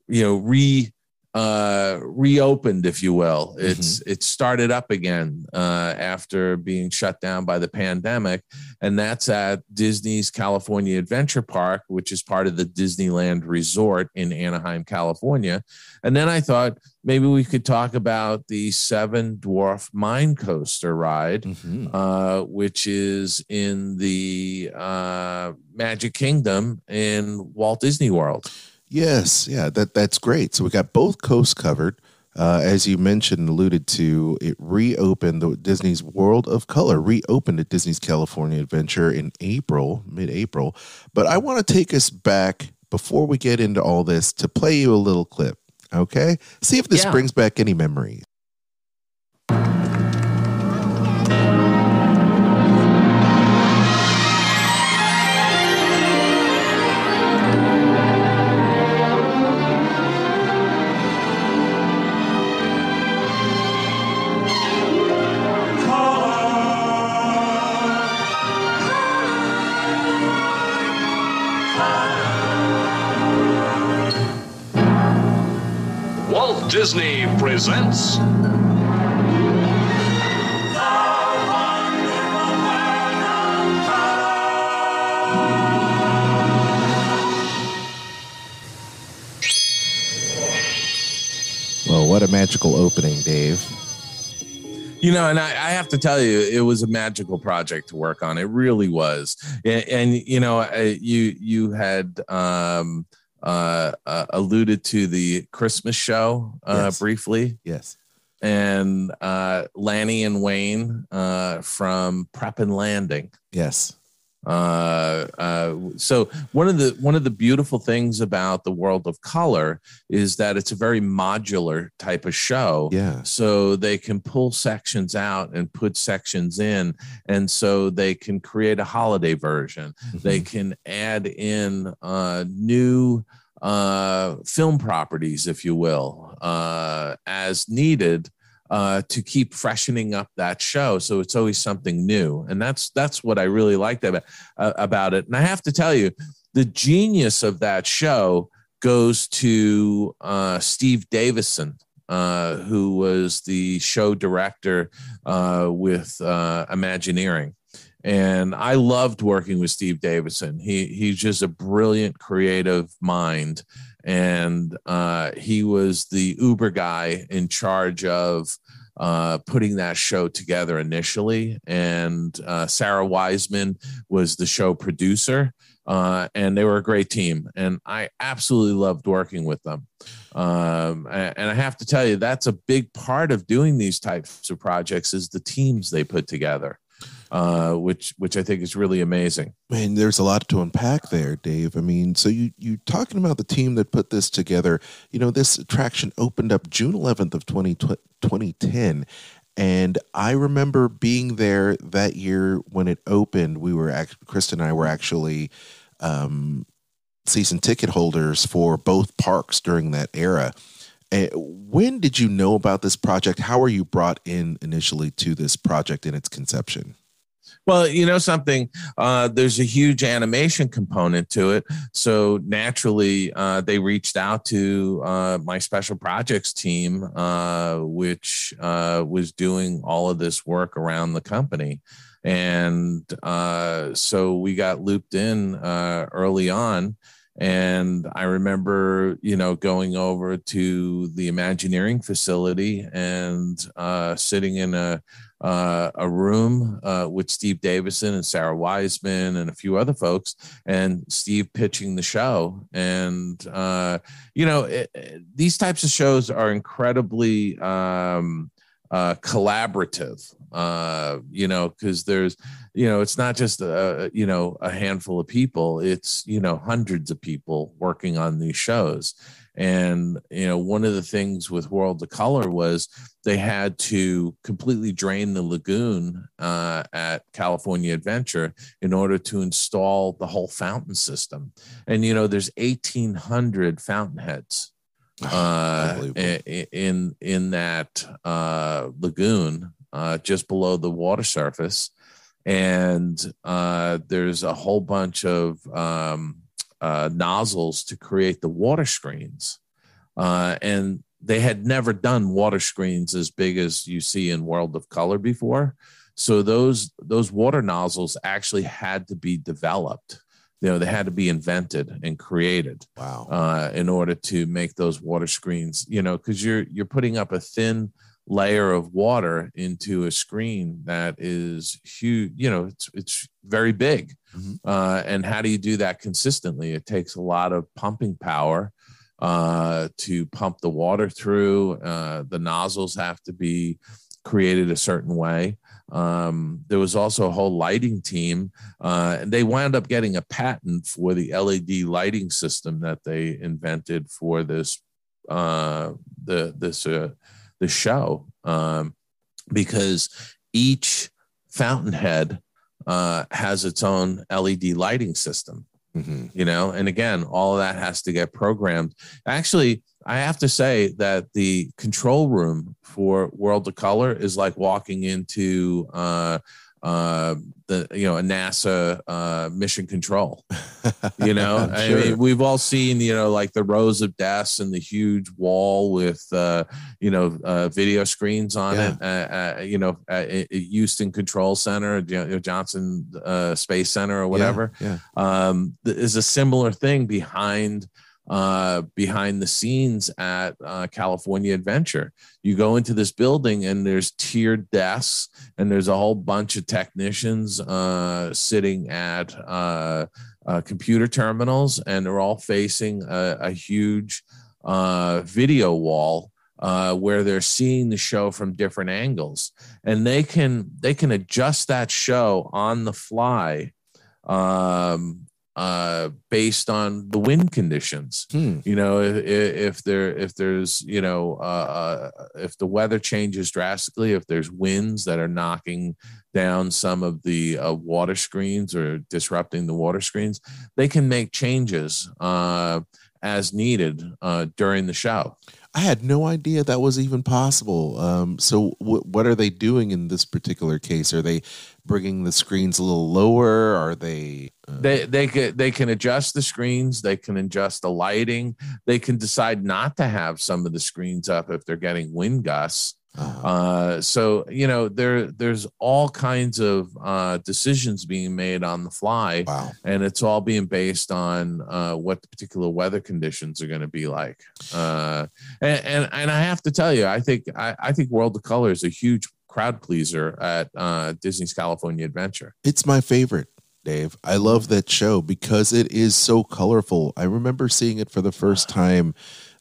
you know re Uh, reopened, if you will. It's mm-hmm. It started up again uh, after being shut down by the pandemic, and that's at Disney's California Adventure Park, which is part of the Disneyland Resort in Anaheim, California. And then I thought maybe we could talk about the Seven Dwarf Mine Coaster ride, mm-hmm. uh, which is in the uh, Magic Kingdom in Walt Disney World. Yes, yeah, that that's great. So we got both coasts covered. Uh, as you mentioned, alluded to, it reopened the Disney's World of Color, reopened at Disney's California Adventure in April, mid-April. But I want to take us back before we get into all this to play you a little clip, okay? See if this yeah. brings back any memories. Disney presents The Wonderful World of Color. Well, what a magical opening, Dave. You know, and I, I have to tell you, it was a magical project to work on. It really was. And, and you know, you you had... Um, Uh, uh, alluded to the Christmas show uh, yes. briefly. Yes. And uh, Lanny and Wayne uh, from Prep and Landing. Yes. Uh, uh, so one of the one of the beautiful things about the World of Color is that it's a very modular type of show. Yeah. So they can pull sections out and put sections in, and so they can create a holiday version. Mm-hmm. They can add in uh, new uh, film properties, if you will, uh, as needed. Uh, to keep freshening up that show, so it's always something new, and that's that's what I really liked about uh, about it. And I have to tell you, the genius of that show goes to uh, Steve Davison, uh, who was the show director uh, with uh, Imagineering. And I loved working with Steve Davidson. He he's just a brilliant creative mind. And uh, he was the Uber guy in charge of uh, putting that show together initially. And uh, Sarah Wiseman was the show producer. Uh, and they were a great team. And I absolutely loved working with them. Um, and I have to tell you, that's a big part of doing these types of projects is the teams they put together. Uh, which which I think is really amazing. And there's a lot to unpack there, Dave. I mean, so you you talking about the team that put this together. You know, this attraction opened up June eleventh of twenty ten, and I remember being there that year when it opened. We were act- Kristen and I were actually um, season ticket holders for both parks during that era. And when did you know about this project? How were you brought in initially to this project in its conception? Well, you know something, uh, there's a huge animation component to it. So naturally, uh, they reached out to uh, my special projects team, uh, which uh, was doing all of this work around the company. And uh, so we got looped in uh, early on. And I remember, you know, going over to the Imagineering facility and uh, sitting in a uh, a room uh, with Steve Davison and Sarah Wiseman and a few other folks, and Steve pitching the show. And, uh, you know, it, it, these types of shows are incredibly um, uh, collaborative. Uh, you know, because there's, you know, it's not just, a, you know, a handful of people, it's, you know, hundreds of people working on these shows. And, you know, one of the things with World of Color was they had to completely drain the lagoon uh, at California Adventure in order to install the whole fountain system. And, you know, there's eighteen hundred fountainheads uh, in, in that uh, lagoon. Uh, just below the water surface. And uh, there's a whole bunch of um, uh, nozzles to create the water screens. Uh, and they had never done water screens as big as you see in World of Color before. So those those water nozzles actually had to be developed. You know, they had to be invented and created. Wow. Uh, in order to make those water screens, you know, because you're you're putting up a thin layer of water into a screen that is huge. You know, it's it's very big. Mm-hmm. Uh, and how do you do that consistently? It takes a lot of pumping power uh, to pump the water through. Uh, the nozzles have to be created a certain way. Um, there was also a whole lighting team, uh, and they wound up getting a patent for the L E D lighting system that they invented for this uh, the this uh, the show, um, because each fountainhead uh, has its own L E D lighting system. Mm-hmm. You know, and again, all of that has to get programmed. Actually, I have to say that the control room for World of Color is like walking into uh, uh, the you know a NASA uh, mission control. You know, I sure. mean, we've all seen, you know, like the rows of desks and the huge wall with uh, you know uh, video screens on yeah. it. Uh, uh, you know, at, at Houston Control Center, you know, Johnson uh, Space Center, or whatever. Yeah, yeah. Um, is a similar thing behind. Uh, behind the scenes at uh, California Adventure. You go into this building and there's tiered desks and there's a whole bunch of technicians uh, sitting at uh, uh, computer terminals, and they're all facing a, a huge uh, video wall uh, where they're seeing the show from different angles. And they can they can adjust that show on the fly um Uh, based on the wind conditions. Hmm. You know, if, if there, if there's, you know, uh, uh, if the weather changes drastically, if there's winds that are knocking down some of the uh, water screens or disrupting the water screens, they can make changes uh, as needed uh, during the show. I had no idea that was even possible. Um, so w- what are they doing in this particular case? Are they bringing the screens a little lower? Are they, uh... they, they can, they can adjust the screens. They can adjust the lighting. They can decide not to have some of the screens up if they're getting wind gusts. Uh-huh. Uh, so, you know, there there's all kinds of uh, decisions being made on the fly. Wow. And it's all being based on uh, what the particular weather conditions are going to be like. Uh, and, and and I have to tell you, I think I, I think World of Color is a huge crowd pleaser at uh, Disney's California Adventure. It's my favorite, Dave. I love that show because it is so colorful. I remember seeing it for the first time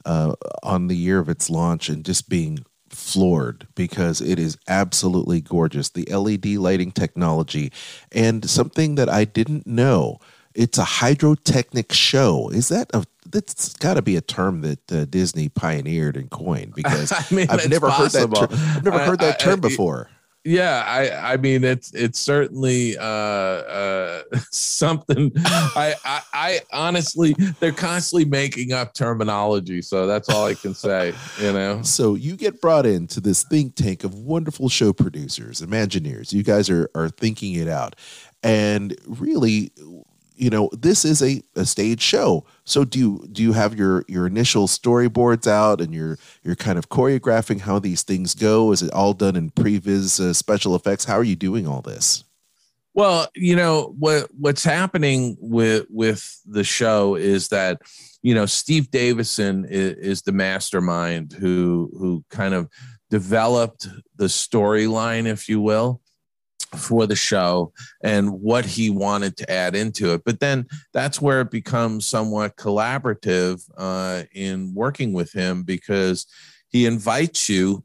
uh, on the year of its launch and just being floored because it is absolutely gorgeous. The L E D lighting technology, and something that I didn't know, it's a hydrotechnic show. Is that a That's got to be a term that uh, Disney pioneered and coined, because I mean, I've, never heard that ter- I've never I, heard that I, term I, before. Yeah, I, I mean, it's it's certainly uh, uh, something. I, I I honestly, they're constantly making up terminology, so that's all I can say, you know. So you get brought into this think tank of wonderful show producers, Imagineers. You guys are are thinking it out, and really, you know, this is a, a stage show. So do you, do you have your, your initial storyboards out and you're, you're kind of choreographing how these things go? Is it all done in previs uh, special effects? How are you doing all this? Well, you know, what, what's happening with, with the show is that, you know, Steve Davison is, is the mastermind who, who kind of developed the storyline, if you will, for the show and what he wanted to add into it. But then that's where it becomes somewhat collaborative uh, in working with him, because he invites you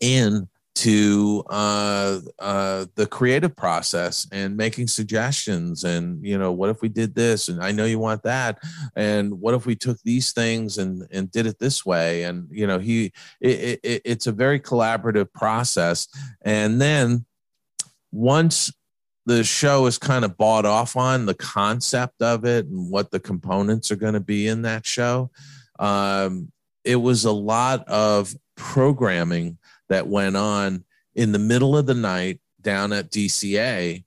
in to uh, uh, the creative process and making suggestions. And, you know, what if we did this? And I know you want that. And what if we took these things and, and did it this way? And, you know, he, it, it, it's a very collaborative process. And then, once the show is kind of bought off on the concept of it and what the components are going to be in that show, um, it was a lot of programming that went on in the middle of the night down at D C A.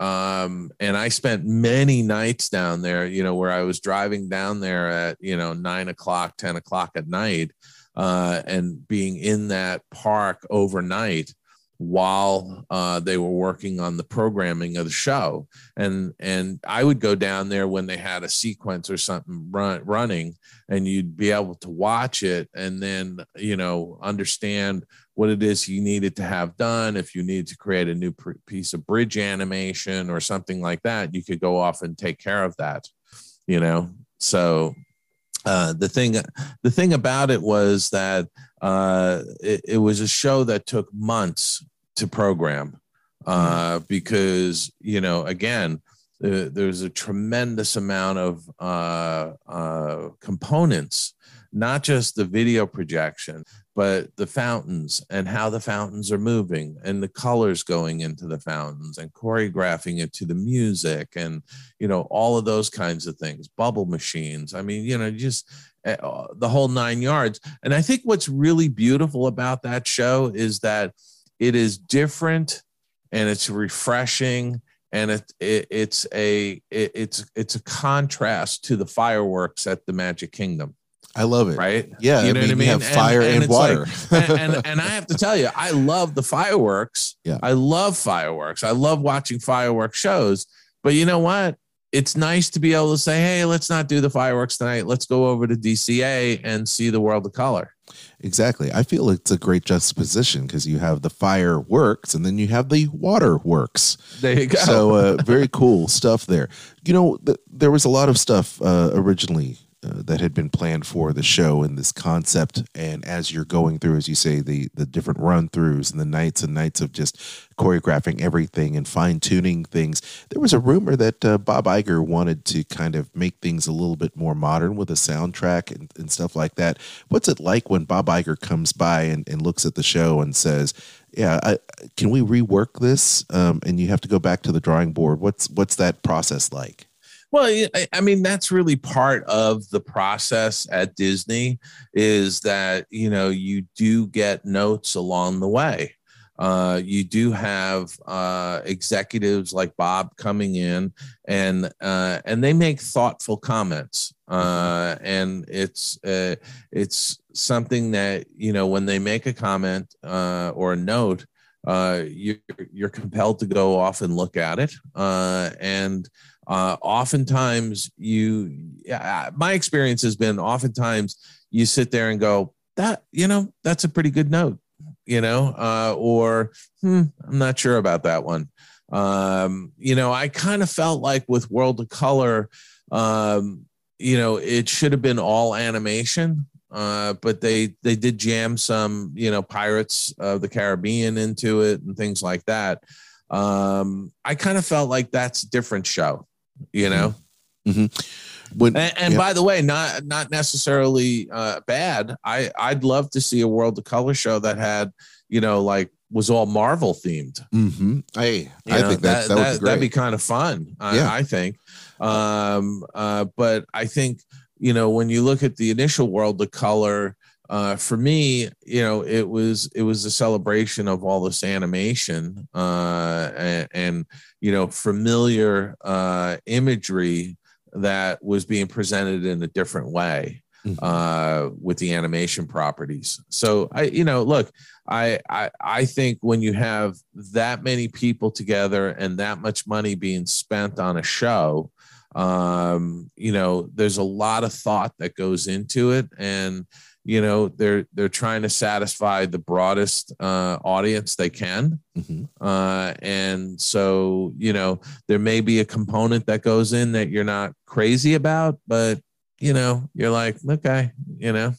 Um, and I spent many nights down there, you know, where I was driving down there at, you know, nine o'clock, ten o'clock at night, uh, and being in that park overnight while uh, they were working on the programming of the show. And and I would go down there when they had a sequence or something run, running, and you'd be able to watch it and then, you know, understand what it is you needed to have done. If you needed to create a new pr- piece of bridge animation or something like that, you could go off and take care of that, you know? So uh, the thing, the thing about it was that Uh, it, it was a show that took months to program uh, because, you know, again, uh, there's a tremendous amount of uh, uh, components, not just the video projection, but the fountains and how the fountains are moving and the colors going into the fountains and choreographing it to the music and, you know, all of those kinds of things, bubble machines. I mean, you know, just uh, the whole nine yards. And I think what's really beautiful about that show is that it is different and it's refreshing. And it, it, it's a it, it's it's a contrast to the fireworks at the Magic Kingdom. I love it. Right? Yeah. You know I mean, what I mean? You have fire and, and, and, and water. Like, and, and, and I have to tell you, I love the fireworks. Yeah. I love fireworks. I love watching fireworks shows. But you know what? It's nice to be able to say, hey, let's not do the fireworks tonight. Let's go over to D C A and see the World of Color. Exactly. I feel it's a great juxtaposition because you have the fireworks and then you have the waterworks. There you go. So uh, very cool stuff there. You know, th- there was a lot of stuff uh, originally Uh, that had been planned for the show and this concept. And as you're going through, as you say, the the different run throughs and the nights and nights of just choreographing everything and fine tuning things, there was a rumor that uh, Bob Iger wanted to kind of make things a little bit more modern with a soundtrack and, and stuff like that. What's it like when Bob Iger comes by and, and looks at the show and says, yeah, I, can we rework this? Um, and you have to go back to the drawing board. What's, what's that process like? Well, I mean, that's really part of the process at Disney is that, you know, you do get notes along the way. Uh, you do have uh, executives like Bob coming in, and uh, and they make thoughtful comments. Uh, and it's uh, it's something that, you know, when they make a comment uh, or a note, uh, you, you're compelled to go off and look at it. Uh, and uh, oftentimes you, yeah, my experience has been oftentimes you sit there and go, that, you know, that's a pretty good note, you know, uh, or hmm, I'm not sure about that one. Um, you know, I kind of felt like with World of Color, um, you know, it should have been all animation. Uh, but they, they did jam some, you know, Pirates of the Caribbean into it and things like that. Um, I kind of felt like that's a different show, you know? Mm-hmm. When, and and yeah. by the way, not, not necessarily uh, bad. I, I'd love to see a World of Color show that had, you know, like was all Marvel themed. Mm-hmm. Hey, I know, think that, that, that would be great. That'd be kind of fun. I, yeah. I think. Um, uh, but I think, you know, when you look at the initial World of Color, uh, for me, you know, it was it was a celebration of all this animation uh, and, and, you know, familiar uh, imagery that was being presented in a different way uh, with the animation properties. So, I, you know, look, I, I I think when you have that many people together and that much money being spent on a show, um, you know, there's a lot of thought that goes into it, and, you know, they're, they're trying to satisfy the broadest, uh, audience they can. Mm-hmm. Uh, and so, you know, there may be a component that goes in that you're not crazy about, but, you know, you're like, okay, you know,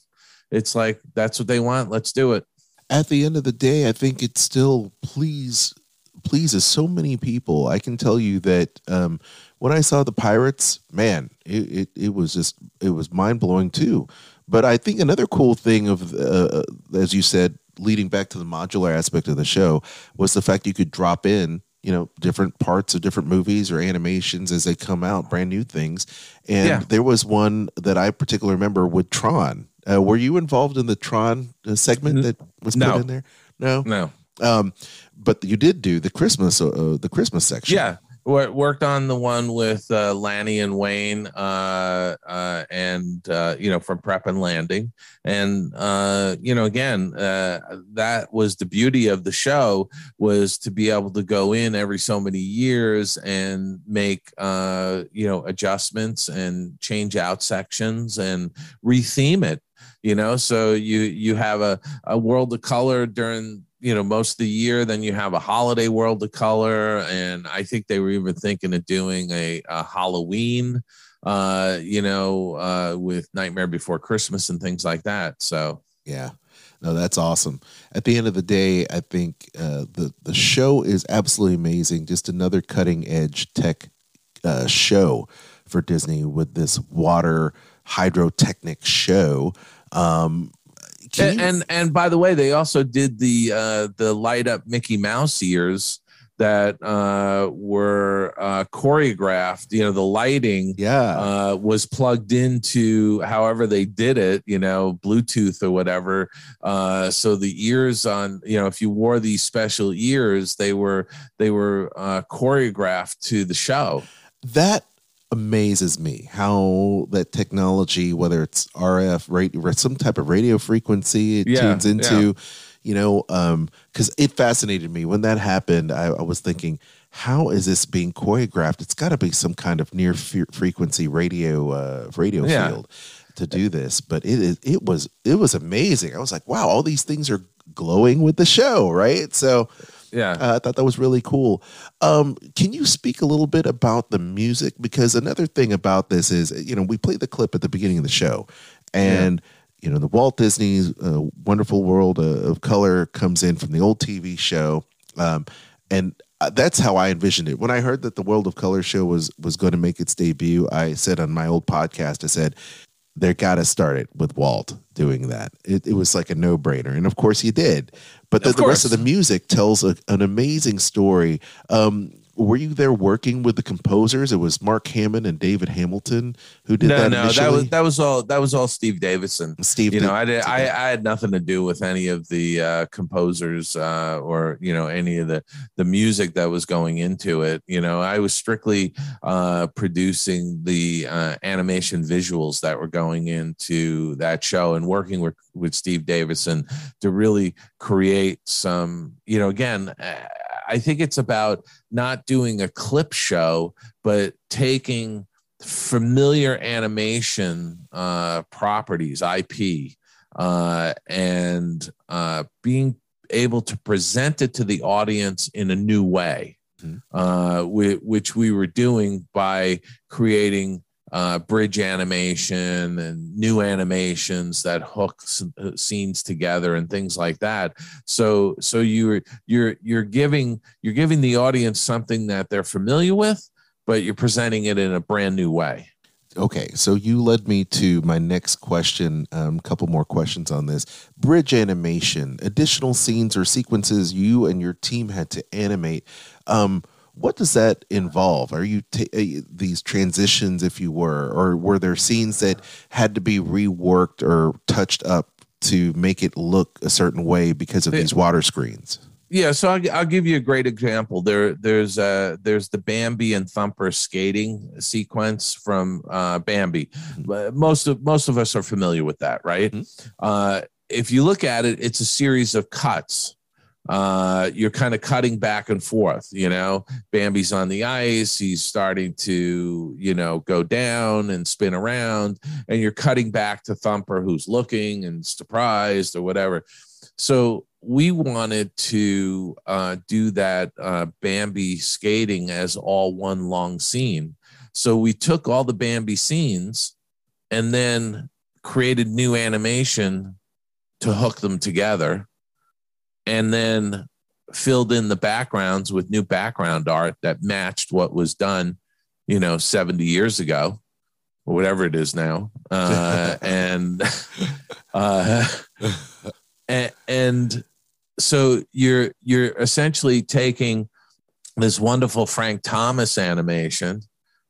it's like, that's what they want. Let's do it. At the end of the day, I think it still please, pleases so many people. I can tell you that, um, when I saw the Pirates, man, it, it, it was just, it was mind blowing too. But I think another cool thing of, uh, as you said, leading back to the modular aspect of the show was the fact you could drop in, you know, different parts of different movies or animations as they come out, brand new things. And yeah. there was one that I particularly remember with Tron. Uh, were you involved in the Tron segment that was put no. in there? No, no. Um, but you did do the Christmas, uh, the Christmas section. Yeah. Worked on the one with uh, Lanny and Wayne, uh, uh, and, uh, you know, from Prep and Landing. And, uh, you know, again, uh, that was the beauty of the show, was to be able to go in every so many years and make, uh, you know, adjustments and change out sections and retheme it, you know. So you, you have a, a World of Color during, you know, most of the year, then you have a holiday World of Color. And I think they were even thinking of doing a, a Halloween, uh, you know, uh, with Nightmare Before Christmas and things like that. So, yeah, no, that's awesome. At the end of the day, I think uh, the, the show is absolutely amazing. Just another cutting edge tech uh, show for Disney with this water hydrotechnic show. Um, And, and and by the way, they also did the uh, the light up Mickey Mouse ears that uh, were uh, choreographed. You know, the lighting yeah. uh, was plugged into however they did it, you know, Bluetooth or whatever. Uh, so the ears on, you know, if you wore these special ears, they were they were uh, choreographed to the show. That amazes me how that technology, whether it's R F, radio, or some type of radio frequency, it yeah, tunes into, yeah. you know, um, because it fascinated me when that happened. I, I was thinking, how is this being choreographed? It's got to be some kind of near fe- frequency radio uh, radio yeah. field to do this. But it is it was it was amazing. I was like, wow, all these things are glowing with the show, right? So. Yeah, uh, I thought that was really cool. Um, can you speak a little bit about the music? Because another thing about this is, you know, we play the clip at the beginning of the show, and yeah. you know, the Walt Disney's uh, Wonderful World of Color comes in from the old T V show, um, and that's how I envisioned it. When I heard that the World of Color show was was going to make its debut, I said on my old podcast, I said, they got to start it with Walt doing that. It, it was like a no-brainer. And of course he did. But the, the rest of the music tells a, an amazing story. Um, were you there working with the composers? It was Mark Hammond and David Hamilton who did no, that. No, no, that was that was all that was all Steve Davidson. Steve, you Davidson. know, I did. I, I had nothing to do with any of the uh, composers uh, or you know any of the the music that was going into it. You know, I was strictly uh, producing the uh, animation visuals that were going into that show and working with with Steve Davidson to really create some. You know, again. Uh, I think it's about not doing a clip show, but taking familiar animation uh, properties, I P, uh, and uh, being able to present it to the audience in a new way, mm-hmm. uh, which we were doing by creating uh, bridge animation and new animations that hook scenes together and things like that. So, so you're, you're, you're giving, you're giving the audience something that they're familiar with, but you're presenting it in a brand new way. Okay. So you led me to my next question. Um, couple more questions on this bridge animation, additional scenes or sequences you and your team had to animate. Um, What does that involve? Are you t- these transitions, if you were, or were there scenes that had to be reworked or touched up to make it look a certain way because of these water screens? Yeah, so I'll, I'll give you a great example. There, there's uh, there's the Bambi and Thumper skating sequence from uh, Bambi. Mm-hmm. Most of most of us are familiar with that, right? Mm-hmm. Uh, if you look at it, it's a series of cuts. Uh, you're kind of cutting back and forth, you know, Bambi's on the ice. He's starting to, you know, go down and spin around, and you're cutting back to Thumper, who's looking and surprised or whatever. So we wanted to uh, do that uh, Bambi skating as all one long scene. So we took all the Bambi scenes and then created new animation to hook them together, and then filled in the backgrounds with new background art that matched what was done, you know, seventy years ago or whatever it is now. Uh, and, uh, and, and so you're, you're essentially taking this wonderful Frank Thomas animation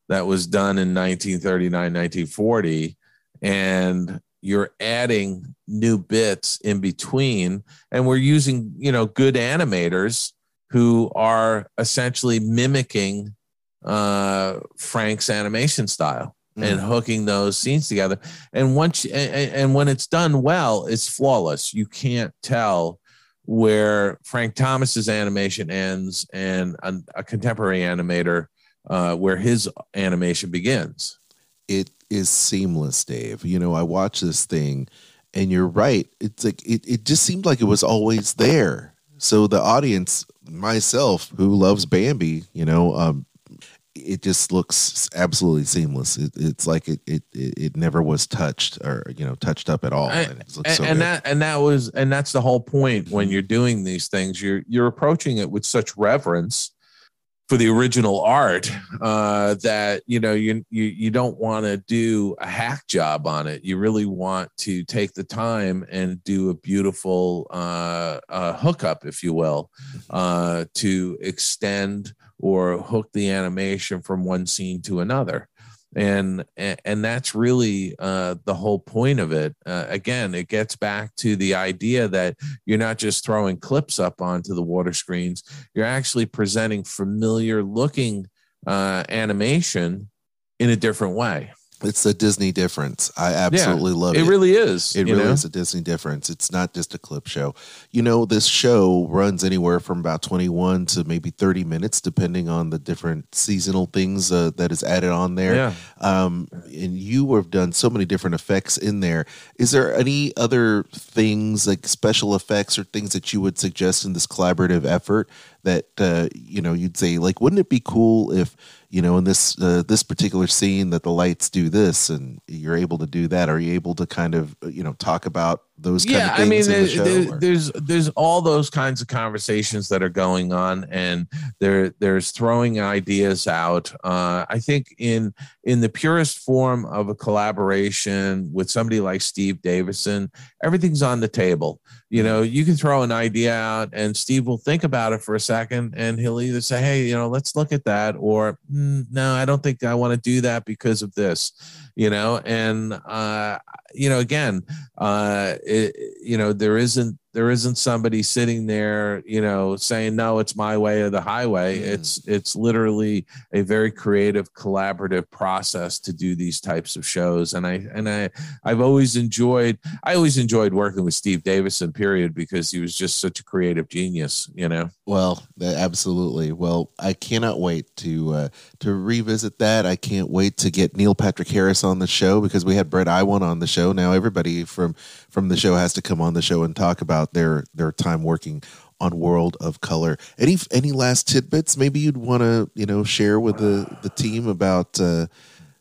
that was done in nineteen thirty-nine, nineteen forty, and you're adding new bits in between, and we're using, you know, good animators who are essentially mimicking uh, Frank's animation style mm. and hooking those scenes together. And once, you, and, and when it's done well, it's flawless. You can't tell where Frank Thomas's animation ends and a, a contemporary animator uh, where his animation begins. It is seamless, Dave. You know, I watch this thing, and you're right. It's like it, it just seemed like it was always there. So the audience, myself, who loves Bambi, you know, um, it just looks absolutely seamless. It, it's like it, it it never was touched or, you know, touched up at all. I, and it looks and, so and that and that was and that's the whole point when you're doing these things. You're you're approaching it with such reverence for the original art, uh, that, you know, you, you, you don't want to do a hack job on it. You really want to take the time and do a beautiful, uh, uh, hookup, if you will, uh, to extend or hook the animation from one scene to another. And, and, and that's really, uh, the whole point of it. Uh, again, it gets back to the idea that you're not just throwing clips up onto the water screens. You're actually presenting familiar looking, uh, animation in a different way. It's a Disney difference. I absolutely yeah, love it. It really is. It really know? is a Disney difference. It's not just a clip show. You know, this show runs anywhere from about twenty-one to maybe thirty minutes, depending on the different seasonal things uh, that is added on there. Yeah. Um, and you have done so many different effects in there. Is there any other things like special effects or things that you would suggest in this collaborative effort that, uh, you know, you'd say, like, wouldn't it be cool if, you know, in this uh, this particular scene that the lights do this and you're able to do that? Are you able to kind of, you know, talk about those kind yeah, of things. Yeah, I mean, in the there, show, there, there's there's all those kinds of conversations that are going on, and there there's throwing ideas out. Uh, I think in in the purest form of a collaboration with somebody like Steve Davison, everything's on the table. You know, you can throw an idea out, and Steve will think about it for a second, and he'll either say, "Hey, you know, let's look at that," or mm, "No, I don't think I want to do that because of this." You know, and uh, you know, again, uh, it, you know, there isn't there isn't somebody sitting there, you know, saying, "No, it's my way or the highway." Mm. It's it's literally a very creative, collaborative process to do these types of shows, and I and I I've always enjoyed I always enjoyed working with Steve Davison, period, because he was just such a creative genius, you know. Well, absolutely. Well, I cannot wait to uh, to revisit that. I can't wait to get Neil Patrick Harris on the show, because we had Brett Iwan on the show. Now everybody from from the show has to come on the show and talk about their their time working on World of Color. Any any last tidbits maybe you'd want to, you know, share with the the team about uh,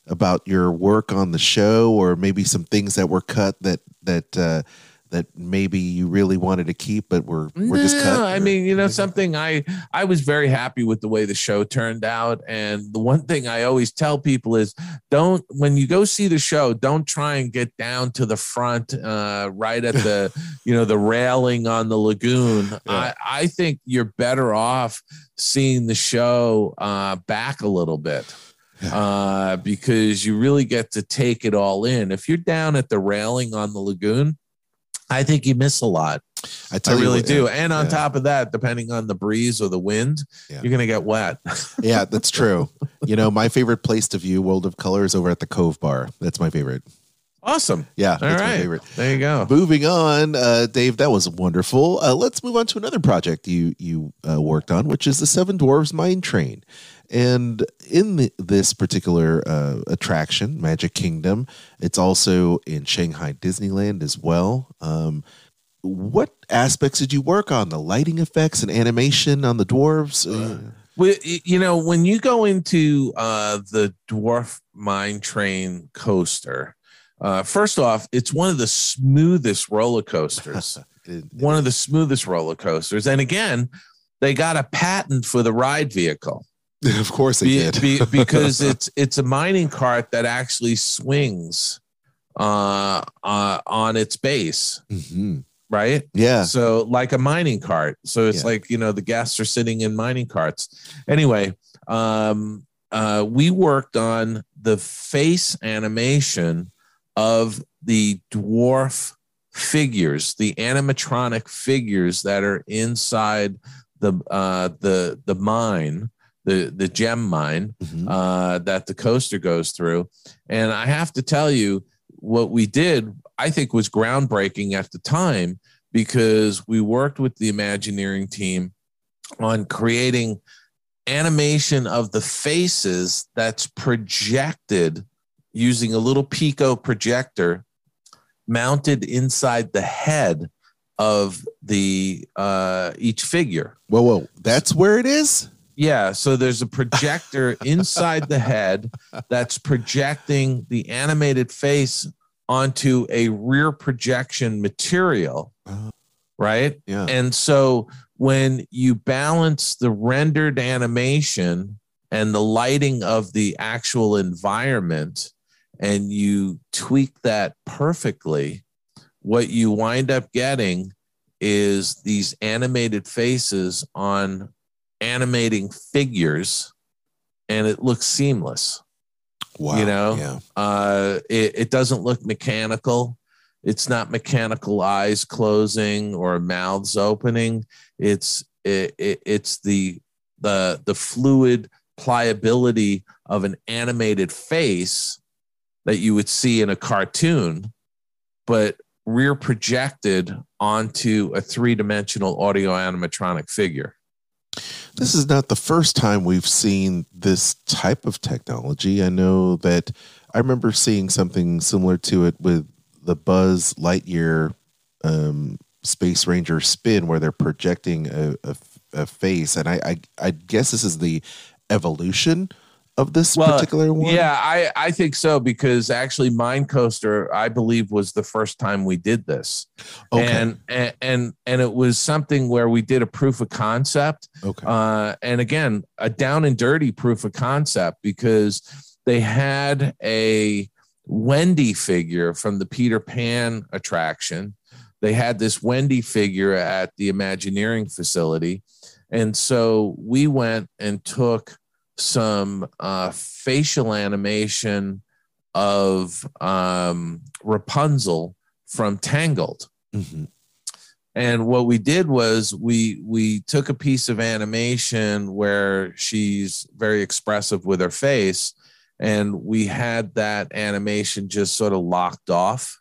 about your work on the show, or maybe some things that were cut that that uh, that maybe you really wanted to keep but were were no, just cut? I mean, you know, something I I was very happy with the way the show turned out, and the one thing I always tell people is, don't when you go see the show, don't try and get down to the front uh, right at the you know the railing on the lagoon. Yeah. I I think you're better off seeing the show uh, back a little bit. Uh, because you really get to take it all in. If you're down at the railing on the lagoon, I think you miss a lot. I, tell I really you what, do. Yeah, and on yeah. top of that, depending on the breeze or the wind, yeah. you're going to get wet. Yeah, that's true. You know, my favorite place to view World of Color is over at the Cove Bar. That's my favorite. Awesome. Yeah. All that's right. My favorite. There you go. Moving on, uh, Dave, that was wonderful. Uh, let's move on to another project you, you uh, worked on, which is the Seven Dwarfs Mine Train. And in the, this particular uh, attraction, Magic Kingdom, it's also in Shanghai Disneyland as well. Um, what aspects did you work on? The lighting effects and animation on the dwarves? Uh, well, you know, when you go into uh, the Dwarf Mine Train coaster, uh, first off, it's one of the smoothest roller coasters. it, it, one of the smoothest roller coasters. And again, they got a patent for the ride vehicle. Of course they be, did. be, because it's it's a mining cart that actually swings uh, uh, on its base, mm-hmm. right? Yeah. So like a mining cart. So it's yeah. like, you know, the guests are sitting in mining carts. Anyway, um, uh, we worked on the face animation of the dwarf figures, the animatronic figures that are inside the uh, the the mine. The, the gem mine mm-hmm. uh, that the coaster goes through. And I have to tell you, what we did, I think, was groundbreaking at the time, because we worked with the Imagineering team on creating animation of the faces that's projected using a little Pico projector mounted inside the head of the uh, each figure. Whoa, whoa, that's where it is? Yeah, so there's a projector inside the head that's projecting the animated face onto a rear projection material, right? Yeah. And so when you balance the rendered animation and the lighting of the actual environment, and you tweak that perfectly, what you wind up getting is these animated faces on animating figures, and it looks seamless. Wow. You know, yeah. uh, it, it doesn't look mechanical. It's not mechanical eyes closing or mouths opening. It's, it, it, it's the, the, the fluid pliability of an animated face that you would see in a cartoon, but rear projected onto a three-dimensional audio animatronic figure. This is not the first time we've seen this type of technology. I know that I remember seeing something similar to it with the Buzz Lightyear um, Space Ranger spin, where they're projecting a, a, a face. And I, I, I guess this is the evolution of this well, particular one? Yeah, I, I think so, because actually Mind Coaster, I believe, was the first time we did this. Okay. And, and, and, and it was something where we did a proof of concept. Okay. Uh, and again, a down and dirty proof of concept, because they had a Wendy figure from the Peter Pan attraction. They had this Wendy figure at the Imagineering facility. And so we went and took some uh, facial animation of um, Rapunzel from Tangled. Mm-hmm. And what we did was we we took a piece of animation where she's very expressive with her face, and we had that animation just sort of locked off.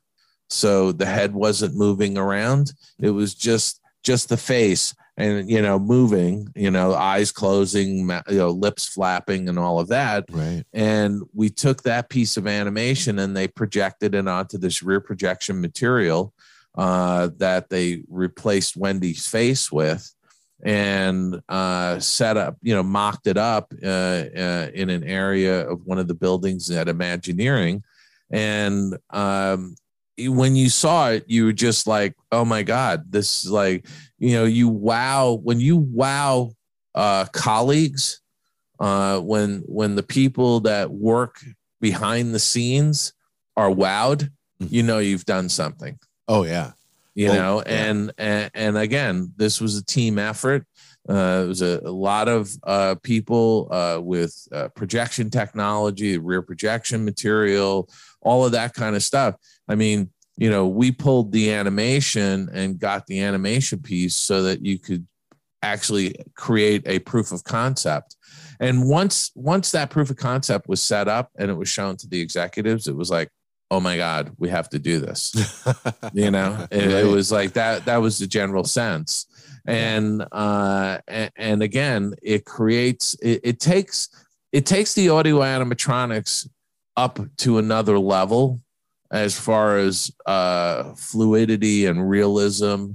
So the head wasn't moving around. It was just just the face. And, you know, moving, you know, eyes closing, you know, lips flapping and all of that. Right. And we took that piece of animation and they projected it onto this rear projection material uh, that they replaced Wendy's face with, and uh, set up, you know, mocked it up uh, uh, in an area of one of the buildings at Imagineering. And um, when you saw it, you were just like, oh, my God, this is like, you know, you wow, when you wow uh, colleagues, uh, when when the people that work behind the scenes are wowed, you know, you've done something. Oh, yeah. You oh, know, yeah. And, and and again, this was a team effort. Uh, it was a, a lot of uh, people uh, with uh, projection technology, rear projection material, all of that kind of stuff. I mean, you know, we pulled the animation and got the animation piece so that you could actually create a proof of concept. And once once that proof of concept was set up and it was shown to the executives, it was like, oh, my God, we have to do this. You know, it, right. it was like that. That was the general sense. And uh, and, and again, it creates it, it takes it takes the audio animatronics up to another level. As far as uh, fluidity and realism,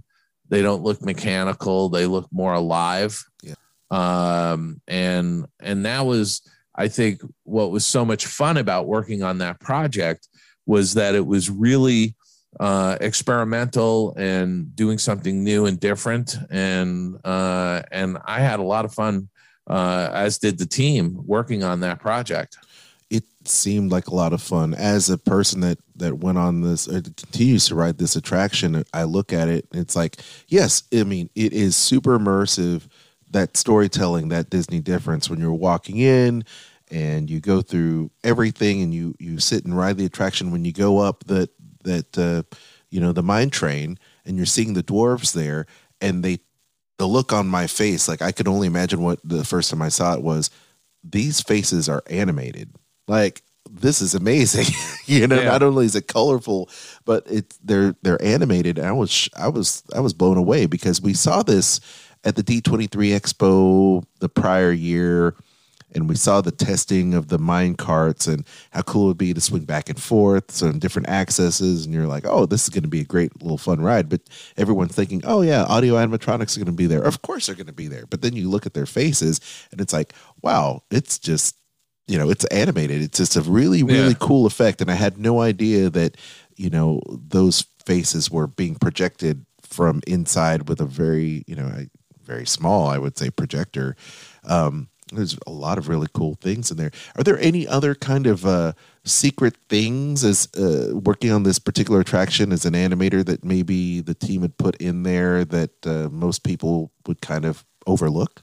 they don't look mechanical. They look more alive. Yeah. Um, and and that was, I think, what was so much fun about working on that project was that it was really uh, experimental and doing something new and different. And uh, and I had a lot of fun, uh, as did the team, working on that project. It seemed like a lot of fun. As a person that, that went on this, or continues to ride this attraction, I look at it, and it's like, yes, I mean, it is super immersive, that storytelling, that Disney difference. When you're walking in and you go through everything and you, you sit and ride the attraction, when you go up the, that, uh, you know, the mine train and you're seeing the dwarves there, and they the look on my face, like I could only imagine what the first time I saw it was, these faces are animated. Like, this is amazing. You know, yeah. Not only is it colorful, but it's they're they're animated. And I was I was I was blown away, because we saw this at the D twenty-three Expo the prior year, and we saw the testing of the mine carts and how cool it would be to swing back and forth, so in different accesses, and you're like, oh, this is going to be a great little fun ride. But everyone's thinking, oh, yeah, audio animatronics are going to be there. Of course they're going to be there. But then you look at their faces, and it's like, wow, it's just, you know, it's animated. It's just a really, really yeah. cool effect. And I had no idea that, you know, those faces were being projected from inside with a very, you know, a very small, I would say, projector. Um, there's a lot of really cool things in there. Are there any other kind of uh, secret things as uh, working on this particular attraction as an animator that maybe the team had put in there that uh, most people would kind of overlook?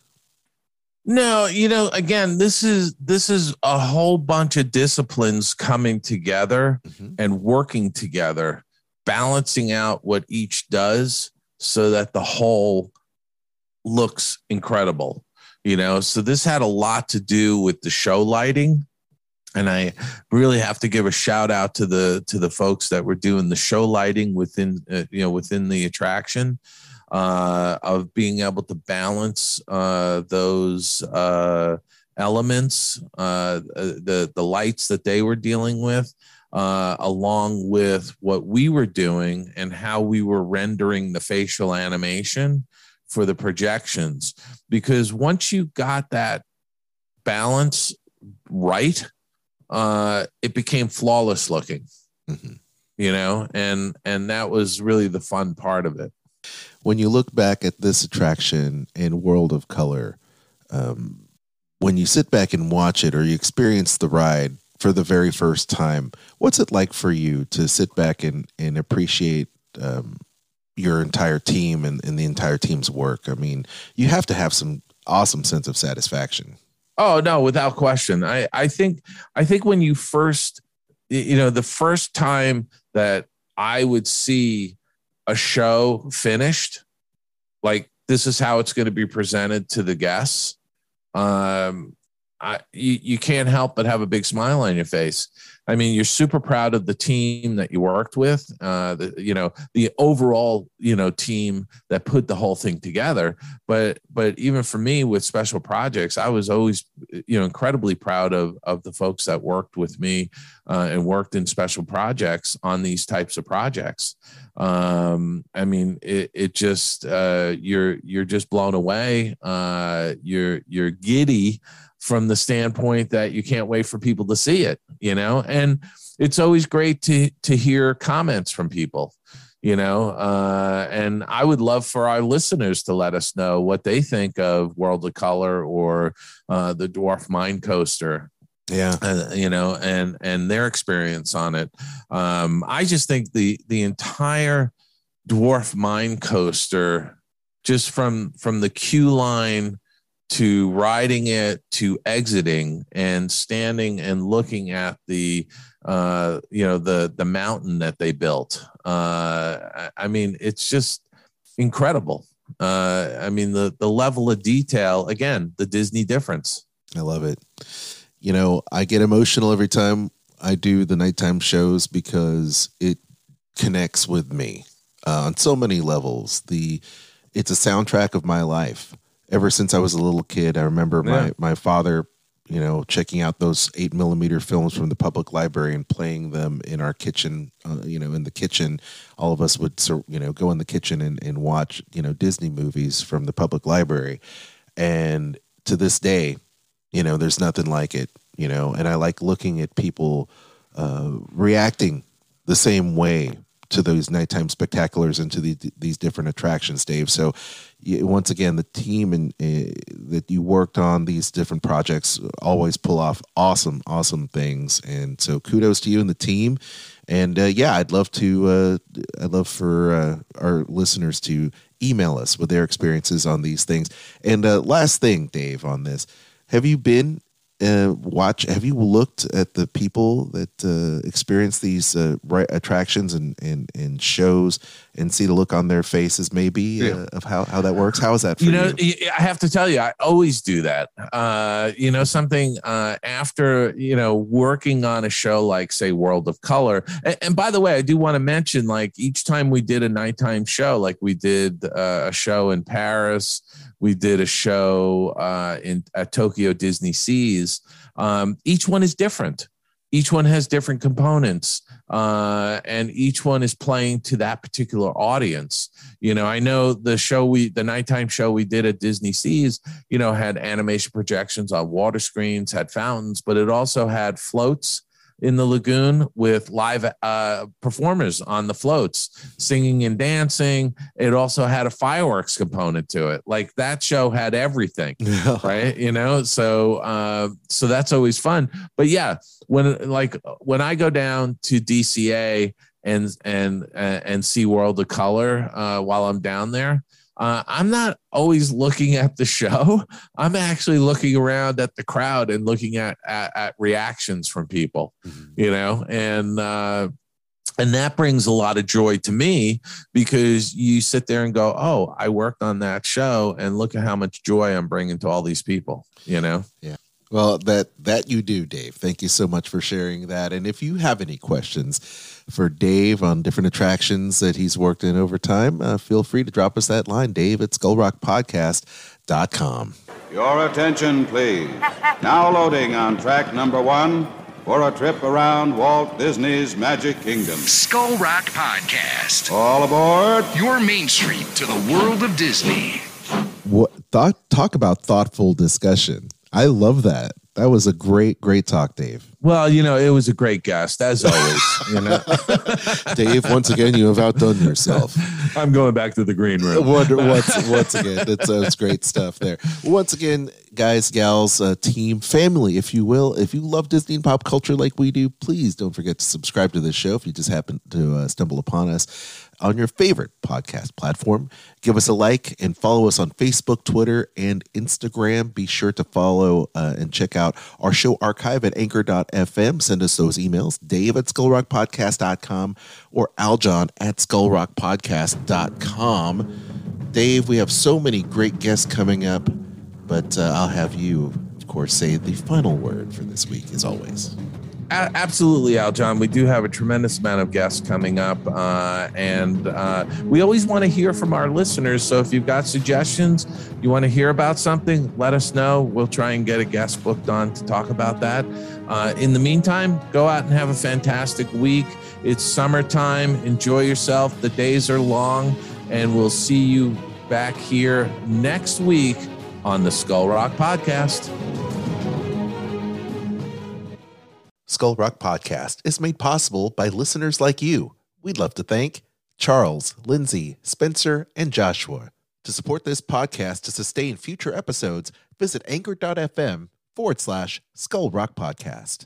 No, you know, again, this is this is a whole bunch of disciplines coming together mm-hmm. and working together, balancing out what each does so that the whole looks incredible. You know, so this had a lot to do with the show lighting. And I really have to give a shout out to the to the folks that were doing the show lighting within, uh, you know, within the attraction. Uh, of being able to balance uh, those uh, elements, uh, the the lights that they were dealing with, uh, along with what we were doing and how we were rendering the facial animation for the projections. Because once you got that balance right, uh, it became flawless looking, mm-hmm. you know, and and that was really the fun part of it. When you look back at this attraction in World of Color, um, when you sit back and watch it or you experience the ride for the very first time, what's it like for you to sit back and, and appreciate um, your entire team and, and the entire team's work? I mean, you have to have some awesome sense of satisfaction. Oh, no, without question. I, I think I think when you first, you know, the first time that I would see a show finished, like this is how it's going to be presented to the guests. Um, I, you, you can't help but have a big smile on your face. I mean, you're super proud of the team that you worked with, uh, the, you know, the overall, you know, team that put the whole thing together. But but even for me with special projects, I was always, you know, incredibly proud of, of the folks that worked with me uh, and worked in special projects on these types of projects. Um, I mean, it, it just uh, you're you're just blown away. Uh, you're you're giddy from the standpoint that you can't wait for people to see it, you know, and it's always great to, to hear comments from people, you know, uh, and I would love for our listeners to let us know what they think of World of Color or uh, the Dwarf Mine Coaster. Yeah. Uh, you know, and, and their experience on it. Um, I just think the, the entire Dwarf Mine Coaster, just from, from the queue line to riding it, to exiting and standing and looking at the, uh, you know, the, the mountain that they built. Uh, I mean, it's just incredible. Uh, I mean, the, the level of detail, again, the Disney difference. I love it. You know, I get emotional every time I do the nighttime shows because it connects with me uh, on so many levels. The, it's a soundtrack of my life. Ever since I was a little kid, I remember my, yeah. my father, you know, checking out those eight millimeter films from the public library and playing them in our kitchen, uh, you know, in the kitchen. All of us would, you know, go in the kitchen and, and watch, you know, Disney movies from the public library. And to this day, you know, there's nothing like it, you know, and I like looking at people uh, reacting the same way to those nighttime spectaculars and to the, these different attractions, Dave. So once again, the team and uh, that you worked on these different projects always pull off awesome, awesome things. And so kudos to you and the team. And uh, yeah, I'd love to, uh, I'd love for uh, our listeners to email us with their experiences on these things. And uh, last thing, Dave, on this, have you been, Uh, watch have you looked at the people that uh, experience these uh, right attractions and, and and shows and see the look on their faces maybe yeah. uh, of how, how that works? How is that for you? Know, you? I have to tell you, I always do that. Uh, you know, something uh, after, you know, working on a show like, say, World of Color. And, and by the way, I do want to mention, like, each time we did a nighttime show, like we did uh, a show in Paris, we did a show uh, in at Tokyo Disney Seas. Um, each one is different. Each one has different components, uh, and each one is playing to that particular audience. You know, I know the show we, the nighttime show we did at Disney Seas, you know, had animation projections on water screens, had fountains, but it also had floats in the lagoon with live uh, performers on the floats, singing and dancing. It also had a fireworks component to it. Like that show had everything, right? You know, so, uh, so that's always fun. But yeah, when, like when I go down to D C A and, and, and see World of Color uh, while I'm down there, Uh, I'm not always looking at the show. I'm actually looking around at the crowd and looking at at, at reactions from people, mm-hmm. you know, and uh, and that brings a lot of joy to me because you sit there and go, oh, I worked on that show and look at how much joy I'm bringing to all these people, you know? Yeah. Well, that, that you do, Dave. Thank you so much for sharing that. And if you have any questions for Dave on different attractions that he's worked in over time, uh, feel free to drop us that line, Dave at skull rock podcast dot com. Your attention, please. Now loading on track number one for a trip around Walt Disney's Magic Kingdom. Skull Rock Podcast. All aboard. Your main street to the world of Disney. What, thought, talk about thoughtful discussion. I love that. That was a great, great talk, Dave. Well, you know, it was a great guest, as always. You know, Dave, once again, you have outdone yourself. I'm going back to the green room. once, once again, that's, that's great stuff there. Once again, guys, gals, uh, team, family, if you will, if you love Disney and pop culture like we do, please don't forget to subscribe to this show if you just happen to uh, stumble upon us on your favorite podcast platform. Give us a like and follow us on Facebook, Twitter, and Instagram. Be sure to follow uh, and check out our show archive at anchor dot f m. Send us those emails, dave at skull rock podcast dot com or aljon at skull rock podcast dot com. Dave, we have so many great guests coming up, but uh, I'll have you, of course, say the final word for this week, as always. Absolutely, Al Jon. We do have a tremendous amount of guests coming up, uh, and uh, we always want to hear from our listeners. So if you've got suggestions, you want to hear about something, let us know. We'll try and get a guest booked on to talk about that. Uh, in the meantime, go out and have a fantastic week. It's summertime. Enjoy yourself. The days are long, and we'll see you back here next week on the Skull Rock Podcast. Skull Rock Podcast is made possible by listeners like you. We'd love to thank Charles, Lindsay, Spencer, and Joshua. To support this podcast to sustain future episodes, visit anchor dot f m forward slash Skull Rock Podcast.